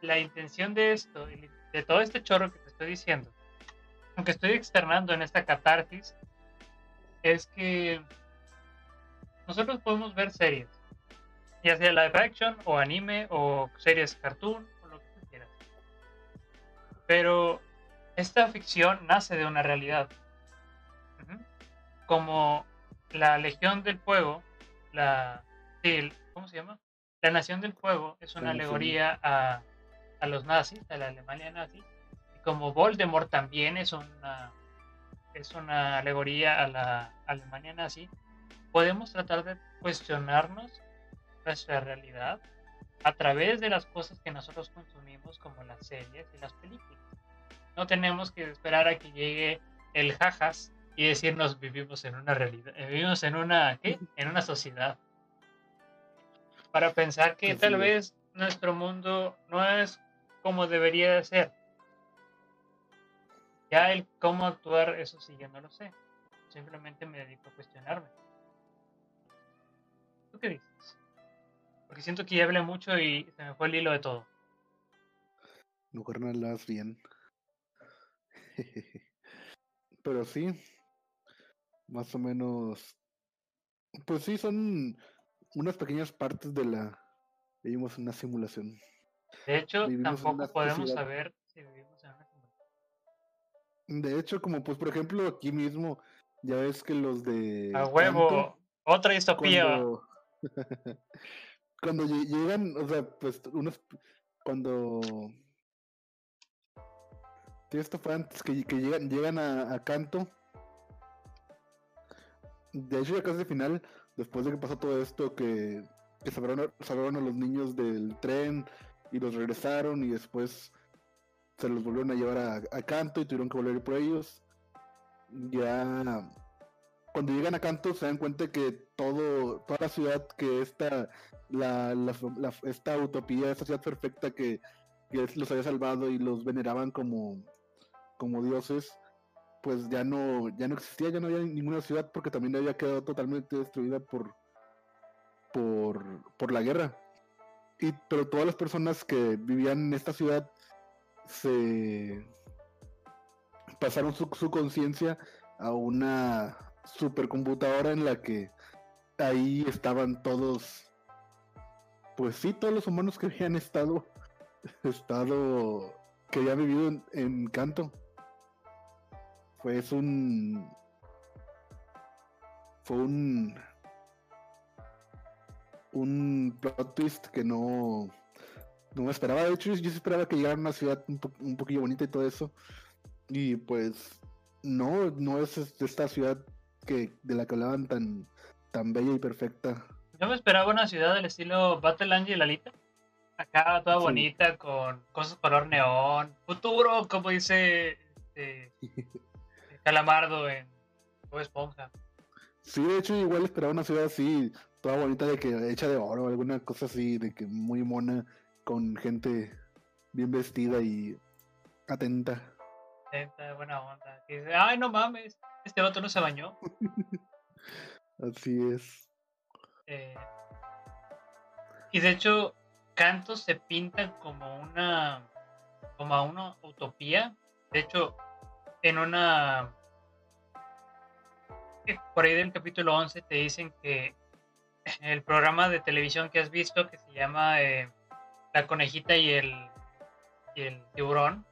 la intención de esto, de todo este chorro que te estoy diciendo, aunque estoy externando en esta catarsis, es que nosotros podemos ver series, ya sea live action o anime o series cartoon o lo que tú quieras. Pero esta ficción nace de una realidad. Como la Legión del Fuego, la, sí, ¿cómo se llama? La Nación del Fuego es una alegoría a, a los nazis, a la Alemania nazi. Y como Voldemort también es una, es una alegoría a la Alemania nazi, podemos tratar de cuestionarnos nuestra realidad a través de las cosas que nosotros consumimos, como las series y las películas. No tenemos que esperar a que llegue el jajas y decirnos vivimos en una realidad, vivimos en una, ¿qué? En una sociedad. Para pensar que sí, tal sí. vez nuestro mundo no es como debería de ser. Ya el cómo actuar, eso sí, ya no lo sé. Simplemente me dedico a cuestionarme. ¿Tú qué dices? Porque siento que ya hablé mucho y se me fue el hilo de todo. No, carnal, lo haces bien. Pero sí, más o menos, pues sí, son unas pequeñas partes de la... Vivimos en una simulación. De hecho, vivimos tampoco podemos sociedad. Saber si vivimos en una simulación. De hecho, como pues por ejemplo aquí mismo, ya ves que los de... ¡A huevo! Canto, ¡otra distopía! Cuando, cuando llegan, o sea, pues unos... Cuando... Esto fue antes que, que llegan, llegan a, a Kanto. De hecho ya casi al final, después de que pasó todo esto, que, que salvaron, salvaron a los niños del tren y los regresaron, y después se los volvieron a llevar a, a Kanto y tuvieron que volver por ellos. Ya cuando llegan a Kanto se dan cuenta que todo, toda la ciudad, que esta, la, la, la, esta utopía, esta ciudad perfecta que, que los había salvado y los veneraban como como dioses, pues ya no, ya no existía, ya no había ninguna ciudad, porque también había quedado totalmente destruida por por, por la guerra. Y, pero todas las personas que vivían en esta ciudad se pasaron su, su conciencia a una supercomputadora en la que ahí estaban todos, pues sí, todos los humanos que habían estado estado que había vivido en, en Kanto. Pues un fue un un plot twist que no no me esperaba. De hecho, yo, yo esperaba que llegara a una ciudad un, po, un poquillo bonita y todo eso, y pues no, no es esta ciudad que de la que hablaban tan tan bella y perfecta. Yo me esperaba una ciudad del estilo Battle Angel Alita, acá toda sí. bonita, con cosas color neón, futuro, como dice este, Calamardo en Bob Esponja. Sí, de hecho igual esperaba una ciudad así, toda bonita, de que hecha de oro, alguna cosa así, de que muy mona, con gente bien vestida y atenta. Atenta, buena onda. Y dice, ay, no mames, este vato no se bañó. Así es. Eh, y de hecho... Kanto se pinta como una como una utopía. De hecho, en una por ahí del capítulo once te dicen que el programa de televisión que has visto, que se llama eh, La Conejita y el y el Tiburón,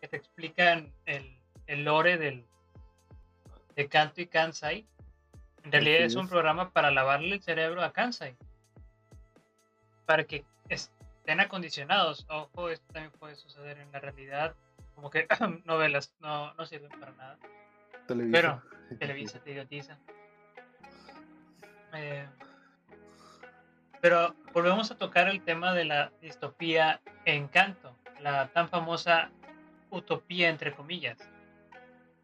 que te explican el, el lore del de Kanto y Kansai, en realidad sí, es un programa para lavarle el cerebro a Kansai, para que estén acondicionados. Ojo, esto también puede suceder en la realidad, como que novelas no, no sirven para nada. Televisa. Pero Televisa te idiotiza. Eh, pero volvemos a tocar el tema de la distopía en Kanto, la tan famosa utopía entre comillas.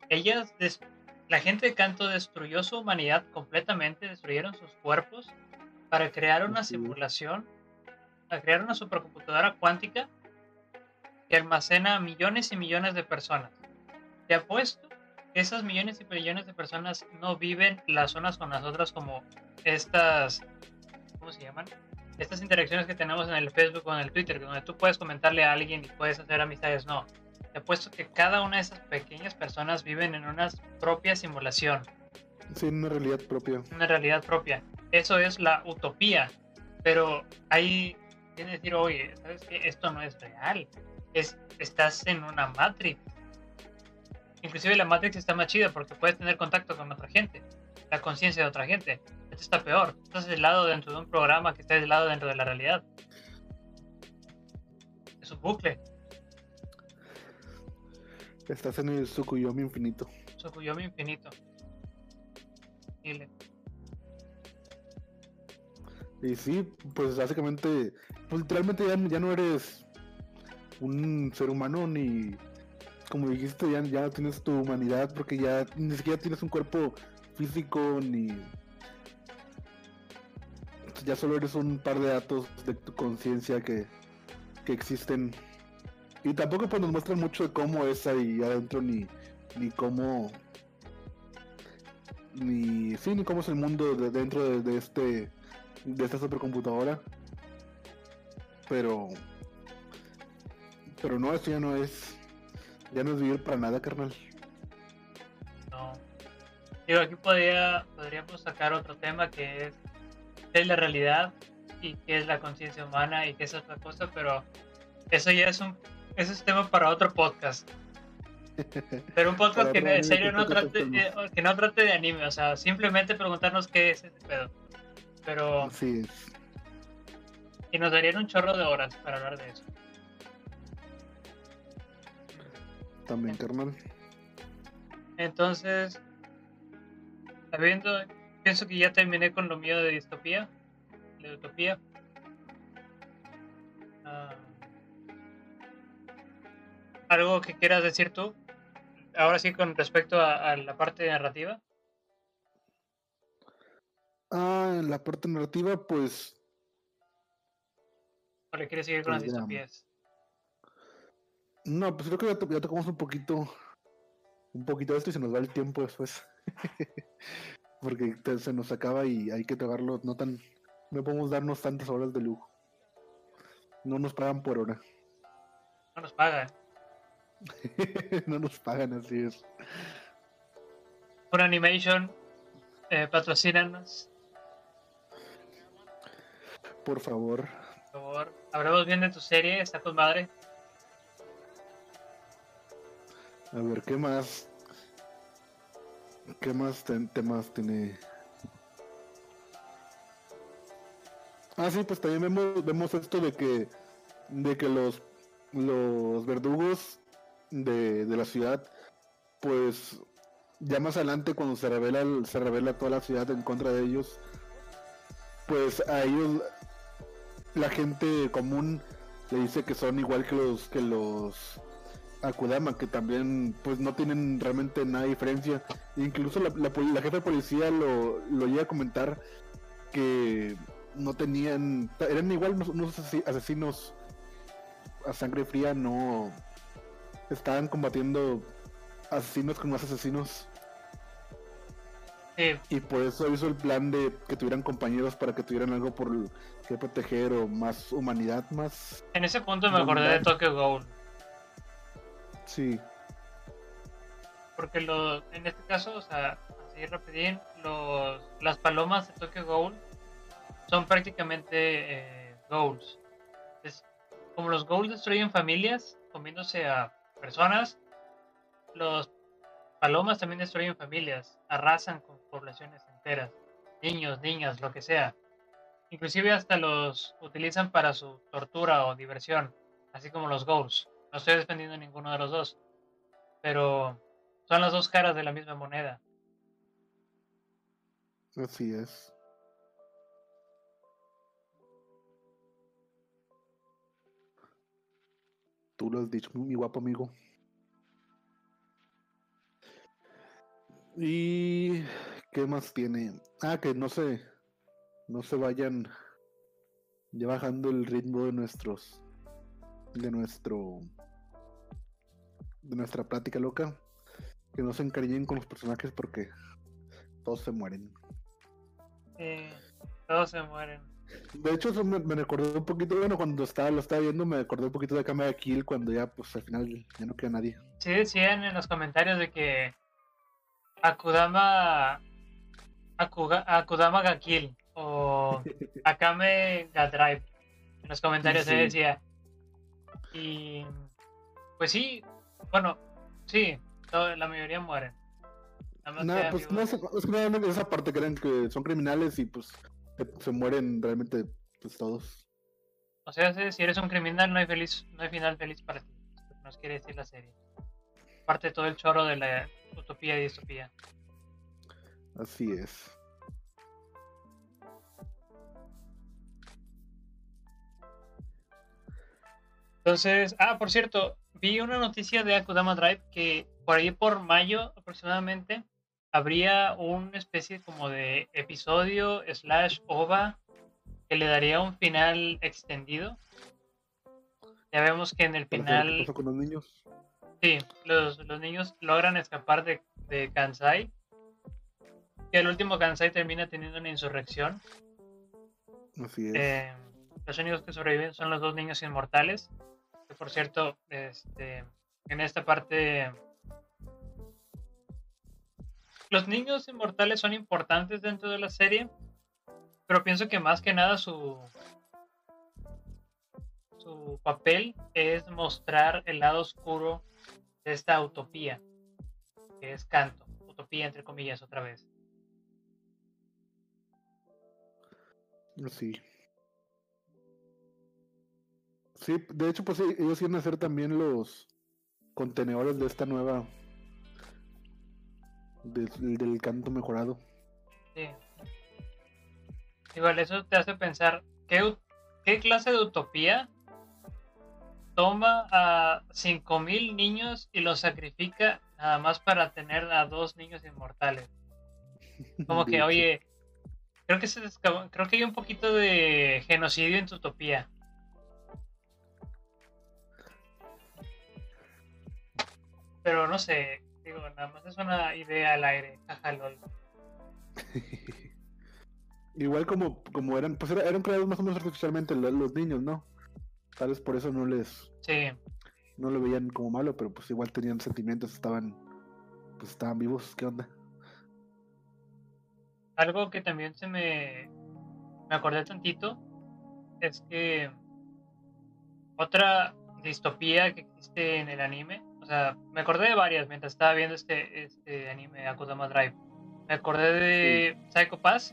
Ellas des- la gente de Kanto destruyó su humanidad completamente, destruyeron sus cuerpos para crear una sí. simulación, a crear una supercomputadora cuántica que almacena a millones y millones de personas. Te apuesto que esas millones y millones de personas no viven las unas con las otras como estas, ¿cómo se llaman? Estas interacciones que tenemos en el Facebook o en el Twitter, donde tú puedes comentarle a alguien y puedes hacer amistades. No, te apuesto que cada una de esas pequeñas personas viven en una propia simulación. Sí, una realidad propia. Una realidad propia. eso es la utopía, pero ahí tienes que decir, oye, ¿sabes qué? Esto no es real, es, estás en una Matrix. Inclusive la Matrix está más chida porque puedes tener contacto con otra gente, la conciencia de otra gente. Esto está peor, estás aislado dentro de un programa que está aislado dentro de la realidad. Es un bucle. Estás en el Tsukuyomi infinito. Tsukuyomi infinito. Dile. Y sí, pues básicamente, pues literalmente ya, ya no eres un ser humano, ni como dijiste, ya, ya no tienes tu humanidad, porque ya ni siquiera tienes un cuerpo físico, ni ya solo eres un par de datos de tu conciencia que, que existen. Y tampoco pues nos muestran mucho de cómo es ahí adentro, ni, ni cómo ni sí, ni cómo es el mundo de dentro de, de este de esta supercomputadora. Pero pero no, eso ya no es ya no es vivir para nada, carnal. No. Digo, aquí podría, podríamos sacar otro tema que es qué es la realidad y qué es la conciencia humana y qué es otra cosa, pero eso ya es un Ese es tema para otro podcast. Pero un podcast que en serio no trate, eh, que no trate de anime. O sea, simplemente preguntarnos qué es ese pedo. Pero... sí. Y nos darían un chorro de horas para hablar de eso. También, carnal. Entonces, sabiendo, pienso que ya terminé con lo mío de distopía. De utopía. Ah... Uh, ¿Algo que quieras decir tú? Ahora sí, con respecto a, a la parte narrativa. Ah, en la parte narrativa, pues... ¿O le quieres seguir con pues las distopías? No, pues creo que ya, to- ya tocamos un poquito... Un poquito de esto y se nos va el tiempo después. Porque te, se nos acaba y hay que tragarlo. No tan... No podemos darnos tantas horas de lujo. No nos pagan por hora. No nos pagan. No nos pagan, así es. Por Animation, eh, patrocínanos. Por favor. Por favor. Hablamos bien de tu serie, está con madre. A ver, ¿qué más? ¿Qué más ten- temas tiene? Ah, sí, pues también vemos, vemos esto de que de que los los verdugos De, de la ciudad, pues ya más adelante cuando se revela se revela toda la ciudad en contra de ellos, pues a ellos la gente común le dice que son igual que los que los Akudama, que también pues no tienen realmente nada de diferencia. Incluso la, la, la jefa de policía lo, lo llega a comentar que no tenían, eran igual unos asesinos a sangre fría, no estaban combatiendo asesinos con más asesinos. Sí. Y por eso hizo el plan de que tuvieran compañeros, para que tuvieran algo por que proteger, o más humanidad, más... En ese punto me acordé de Tokyo Ghoul. Sí. Porque los, en este caso, o sea, así rapidín, los, las palomas de Tokyo Ghoul son prácticamente eh, ghouls. Entonces, como los ghouls destruyen familias comiéndose a personas, los palomas también destruyen familias, arrasan con poblaciones enteras, niños, niñas, lo que sea. Inclusive hasta los utilizan para su tortura o diversión, así como los ghouls. No estoy defendiendo ninguno de los dos, pero son las dos caras de la misma moneda. Así es. Tú lo has dicho, mi guapo amigo. ¿Y qué más tiene? Ah, que no se, no se vayan ya bajando el ritmo de nuestros, de nuestro, de nuestra plática loca. Que no se encariñen con los personajes porque todos se mueren. Eh, todos se mueren. De hecho, eso me, me recordó un poquito, bueno, cuando estaba, lo estaba viendo, me recordó un poquito de Kamega Kill, cuando ya, pues, al final ya no queda nadie. Sí, decían en los comentarios de que Akudama Akuga, Akudama ga Kill, o Pero Akame Ga Drive. En los comentarios sí. se decía. Y pues sí, bueno, sí, todo, la mayoría mueren. No, pues no, es que esa parte creen que son criminales y pues se mueren realmente pues todos. O sea, si eres un criminal no hay feliz, no hay final feliz para ti. Nos quiere decir la serie. Aparte todo el choro de la utopía y distopía. Así es. Entonces, ah, por cierto, vi una noticia de Akudama Drive que por ahí por mayo aproximadamente habría una especie como de episodio slash ova que le daría un final extendido. Ya vemos que en el final... ¿Qué pasó con los niños? Sí, los, los niños logran escapar de, de Kansai. Que el último Kansai termina teniendo una insurrección. Así es. Eh, los únicos que sobreviven son los dos niños inmortales. Que por cierto, este, en esta parte... Los niños inmortales son importantes dentro de la serie. Pero pienso que más que nada su... su papel es mostrar el lado oscuro de esta utopía, que es Kanto, utopía entre comillas otra vez. Sí. Sí, de hecho pues ellos iban a ser también los contenedores de esta nueva de, del Kanto mejorado. Sí. Igual eso te hace pensar ¿qué, qué clase de utopía toma a cinco mil niños y los sacrifica nada más para tener a dos niños inmortales? Como que, oye, creo que se descab... creo que hay un poquito de genocidio en tu utopía. Pero no sé, digo, nada más es una idea al aire, jaja, lol. Igual como, como eran, pues eran creados más o menos artificialmente los niños, ¿no? Tal vez por eso no les... Sí. No lo veían como malo, pero pues igual tenían sentimientos, estaban... Pues estaban vivos, ¿qué onda? Algo que también se me... Me acordé tantito, es que... Otra distopía que existe en el anime, o sea, me acordé de varias mientras estaba viendo este, este anime, Akudama Drive. Me acordé de sí. Psycho Pass,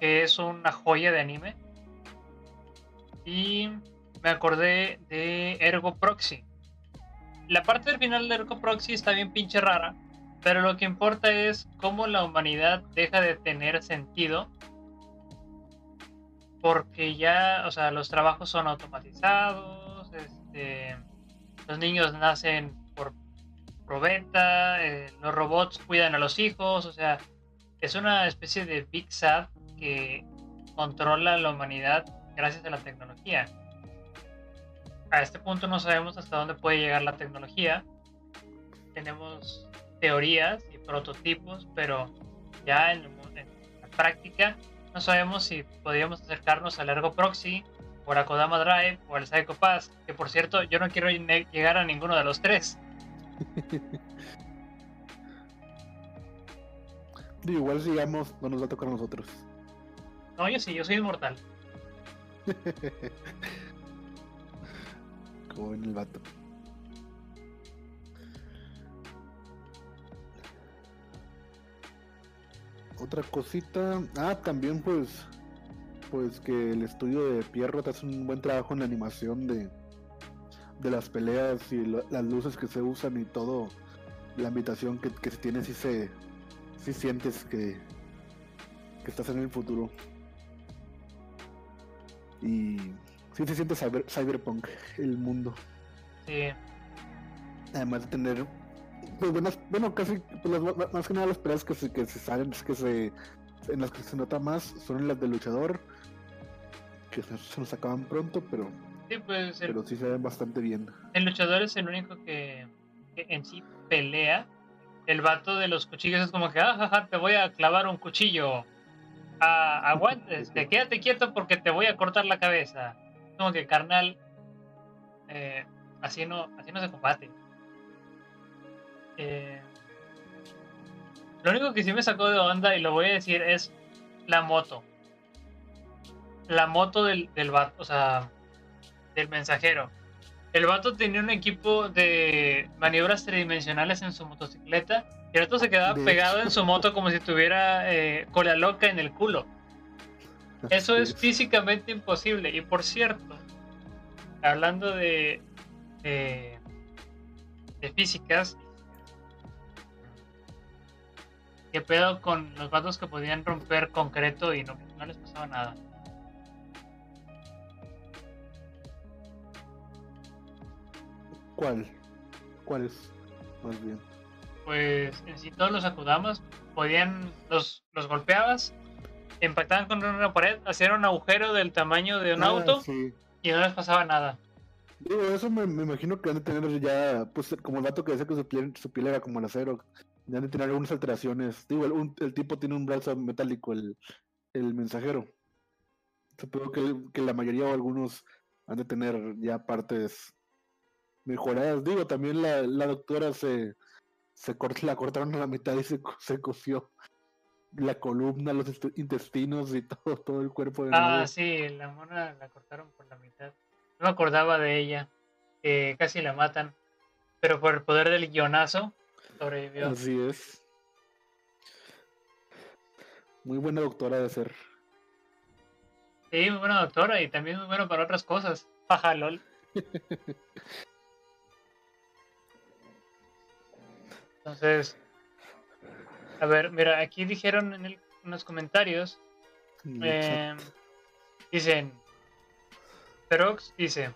que es una joya de anime. Y... me acordé de Ergo Proxy. La parte del final de Ergo Proxy está bien pinche rara, pero lo que importa es cómo la humanidad deja de tener sentido porque ya, o sea, los trabajos son automatizados, este, los niños nacen por probeta, eh, los robots cuidan a los hijos, o sea, es una especie de Big Sad que controla la humanidad gracias a la tecnología. A este punto no sabemos hasta dónde puede llegar la tecnología. Tenemos teorías y prototipos, pero ya en, en la práctica no sabemos si podríamos acercarnos al Ergo Proxy, o al Akudama Drive, o al Psycho Pass, que por cierto, yo no quiero llegar a ninguno de los tres. Igual sigamos, no nos va a tocar a nosotros. No, yo sí, yo soy inmortal. O en el vato. Otra cosita. Ah, también pues. Pues que el estudio de Pierrot hace un buen trabajo en la animación de. De las peleas y lo, las luces que se usan y todo. La ambientación que, que se tiene si se. Si sientes que. Que estás en el futuro. Y. Sí se siente cyber, cyberpunk el mundo. Sí. Además de tener pues buenas, bueno casi pues, las, más que nada las peleas que se, que se salen, que se en las que se nota más son en las de luchador, que se, se nos acaban pronto, pero sí, pues, el, pero sí se ven bastante bien. El luchador es el único que, que en sí pelea. El vato de los cuchillos es como que ah, jaja, te voy a clavar un cuchillo. Ah, aguantes, te quédate quieto porque te voy a cortar la cabeza. Como que carnal, eh, así no así no se combate. Eh, lo único que sí me sacó de onda y lo voy a decir es la moto. la moto del, del vato, o sea, del mensajero. El vato tenía un equipo de maniobras tridimensionales en su motocicleta y el otro se quedaba de pegado hecho. en su moto como si tuviera eh, cola loca en el culo. Eso es físicamente imposible. Y por cierto, hablando de de, de físicas, ¿qué pedo con los vatos que podían romper concreto y no, no les pasaba nada? ¿Cuál? ¿Cuál es? Más bien. Pues en sí todos los Akudamas podían, los, los golpeabas, impactaban contra una pared, hacían un agujero del tamaño de un ah, auto sí. y no les pasaba nada. Digo, eso me, me imagino que han de tener ya, pues como el vato que decía que su piel, su piel era como el acero, ya han de tener algunas alteraciones. Digo, el, un, el tipo tiene un brazo metálico, el, el mensajero. Supongo que, que la mayoría o algunos han de tener ya partes mejoradas. Digo, también la, la doctora se, se cort, la cortaron a la mitad y se, se cosió la columna, los intestinos y todo, todo el cuerpo de Ah, nuevo. Sí, la mona la cortaron por la mitad. No me acordaba de ella. Eh, casi la matan. Pero por el poder del guionazo sobrevivió. Así es. Muy buena doctora de ser. Sí, muy buena doctora y también muy buena para otras cosas. Paja, lol. Entonces... A ver, mira, aquí dijeron en, el, en los comentarios, eh, dicen, Ferox dice,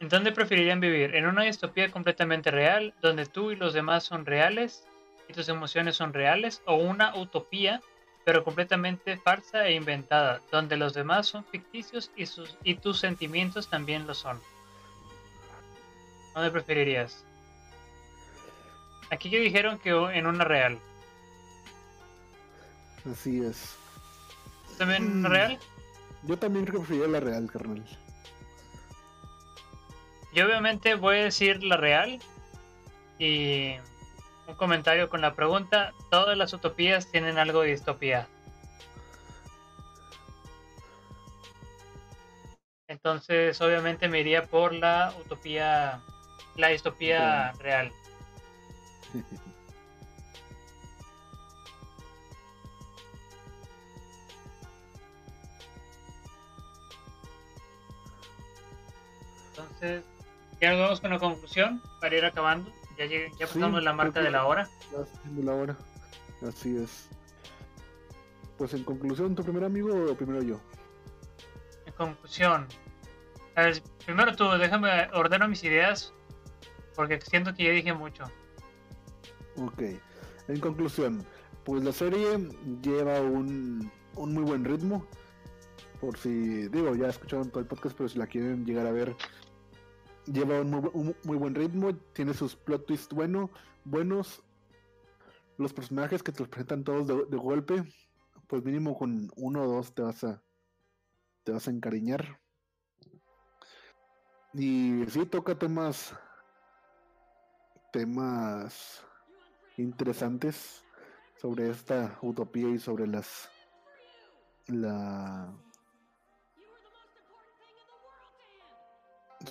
¿en dónde preferirían vivir? ¿En una distopía completamente real, donde tú y los demás son reales y tus emociones son reales? ¿O una utopía, pero completamente falsa e inventada, donde los demás son ficticios y, sus, y tus sentimientos también lo son? ¿Dónde preferirías? Aquí que dijeron que en una real. Así es. ¿También real? Yo también creo que preferiría la real, carnal. Yo obviamente voy a decir la real. Y un comentario con la pregunta: ¿todas las utopías tienen algo de distopía? Entonces obviamente me iría por la utopía, la distopía sí. real. Entonces, ya nos vamos con la conclusión para ir acabando. Ya, llegué, ya pasamos sí, la marca de la hora. De la hora. Así es. Pues en conclusión, ¿tu primer amigo o primero yo? En conclusión. A ver, primero tú, déjame ordenar mis ideas porque siento que ya dije mucho. Ok. En conclusión, pues la serie lleva un, un muy buen ritmo. Por si, digo, ya escucharon todo el podcast, pero si la quieren llegar a ver, lleva un muy, un muy buen ritmo, tiene sus plot twists bueno, buenos, los personajes que te los presentan todos de, de golpe, pues mínimo con uno o dos te vas a te vas a encariñar. Y sí toca temas temas interesantes sobre esta utopía y sobre las la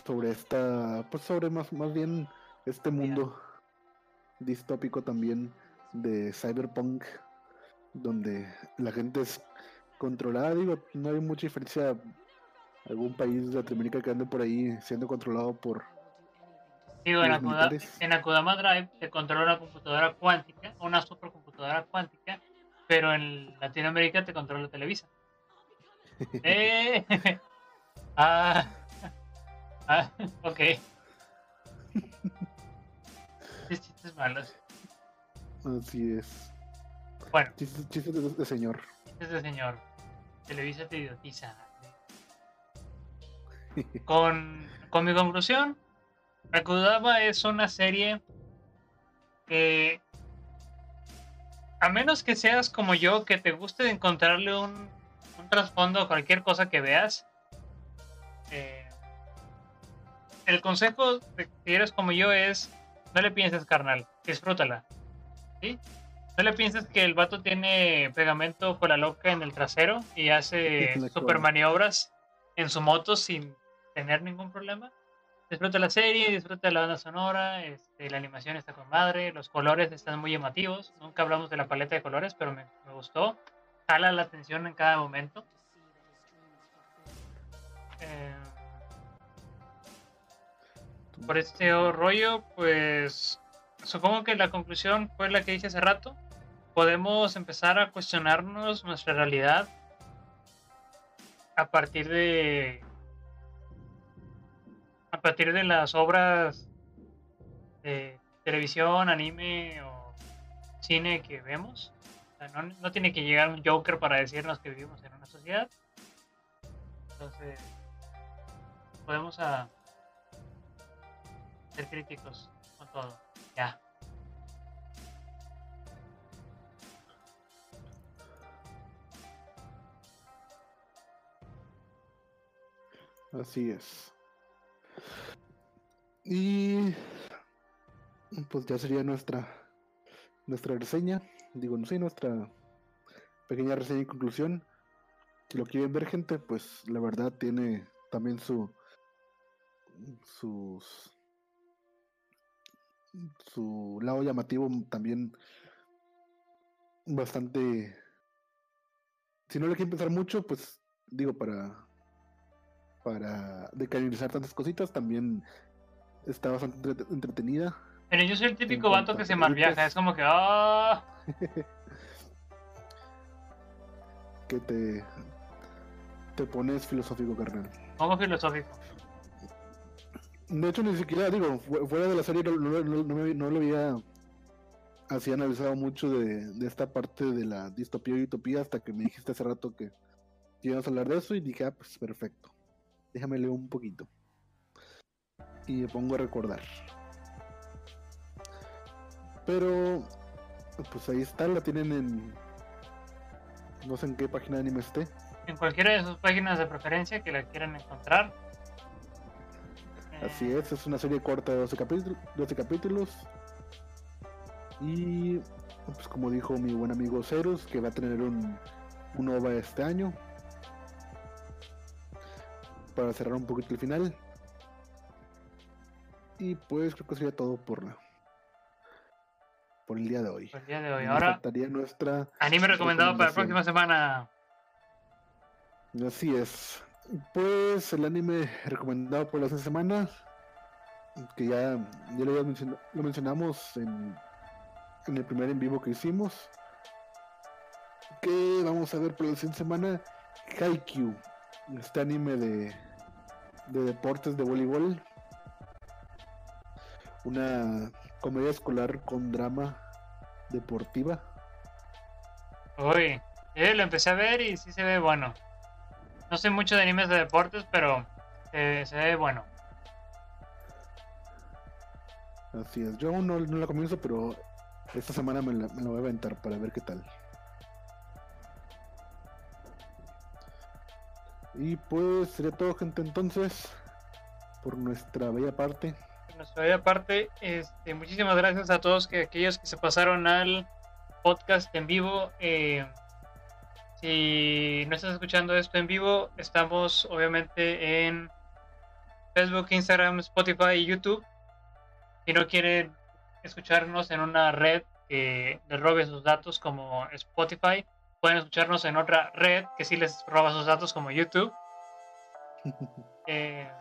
sobre esta, pues sobre más, más bien este mundo distópico también de cyberpunk, donde la gente es controlada. Digo, no hay mucha diferencia, algún país de Latinoamérica que ande por ahí siendo controlado por digo, en, Akuda, en Akudama Drive se controla una computadora cuántica, una supercomputadora cuántica, pero en Latinoamérica te controla Televisa. eh. ah Ah, ok. Chistes malos. Así es. Bueno. Chistes chiste de, de señor. Chistes de señor. Televisa te idiotiza. Con, con mi conclusión, Akudama es una serie que, a menos que seas como yo, que te guste encontrarle un, un trasfondo a cualquier cosa que veas, eh, el consejo de que eres como yo es: no le pienses, carnal, disfrútala. ¿Sí? ¿No le piensas que el vato tiene pegamento cola loca en el trasero y hace super maniobras en su moto sin tener ningún problema? Disfruta la serie, disfruta la banda sonora, este, la animación está con madre, los colores están muy llamativos. Nunca hablamos de la paleta de colores, pero me, me gustó. Jala la atención en cada momento. Eh, por este rollo, pues supongo que la conclusión fue la que dije hace rato. Podemos empezar a cuestionarnos nuestra realidad a partir de a partir de las obras de televisión, anime o cine que vemos. O sea, no, no tiene que llegar un Joker para decirnos que vivimos en una sociedad. Entonces podemos a ser críticos con todo. Ya. Así es. Y pues ya sería nuestra nuestra reseña. Digo, no sé, nuestra pequeña reseña y conclusión. Si lo quieren ver, gente, pues la verdad tiene también su sus su lado llamativo también bastante. Si no le quieren pensar mucho, pues digo, para para decanalizar tantas cositas también está bastante entre entretenida. Pero yo soy el típico vato que se malviaja, es como que ¡oh! que te te pones filosófico, carnal. ¿Cómo filosófico? De hecho, ni siquiera, digo, fuera de la serie no, no, no, no, me, no lo había así analizado mucho de, de esta parte de la distopía y utopía hasta que me dijiste hace rato que íbamos a hablar de eso y dije, ah, pues perfecto, déjame leer un poquito. Y me pongo a recordar. Pero pues ahí está, la tienen en... no sé en qué página de anime esté. En cualquiera de sus páginas de preferencia que la quieran encontrar. Así es, es una serie corta de doce capítulos. Y pues como dijo mi buen amigo Cerus, que va a tener un, un O V A este año para cerrar un poquito el final. Y pues creo que sería todo por la, por el día de hoy. Por el día de hoy. Ahora nuestra anime recomendado para la próxima semana. Así es. Pues el anime recomendado por las semanas, que ya, ya lo, mencion, lo mencionamos en, en el primer en vivo que hicimos, que vamos a ver por la siguiente semana, Haikyuu, este anime de, de deportes de voleibol, una comedia escolar con drama deportiva. Uy, yo lo empecé a ver y sí se ve bueno. No sé mucho de animes de deportes, pero eh, se ve bueno. Así es, yo aún no, no la comienzo, pero esta semana me la, me la voy a aventar para ver qué tal. Y pues sería todo, gente, entonces, por nuestra bella parte. Por nuestra bella parte, este, muchísimas gracias a todos que, aquellos que se pasaron al podcast en vivo. Eh, Si no estás escuchando esto en vivo, estamos obviamente en Facebook, Instagram, Spotify y YouTube. Si no quieren escucharnos en una red que les robe sus datos como Spotify, pueden escucharnos en otra red que sí les roba sus datos como YouTube. eh,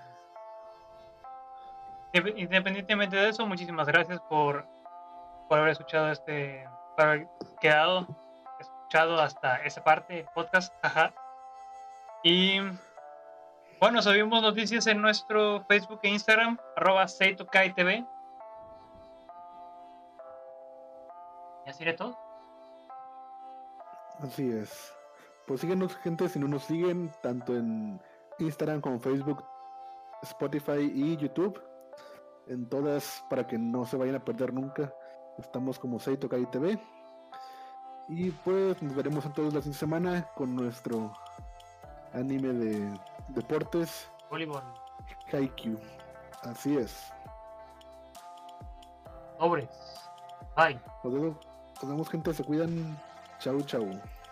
independientemente de eso, muchísimas gracias por, por haber escuchado este, por haber quedado hasta esa parte del podcast, ajá. Y bueno, subimos noticias en nuestro Facebook e Instagram, arroba Taitokai T V. ¿Ya sería todo? Así es. Pues síguenos, gente, si no nos siguen, tanto en Instagram como Facebook, Spotify y YouTube. En todas, para que no se vayan a perder nunca, estamos como Taitokai T V. Y pues nos veremos entonces la siguiente semana con nuestro anime de deportes voleibol, Haikyuu. Así es. Pobres. Bye. Nos vemos, nos vemos, gente. Se cuidan. Chau, chau.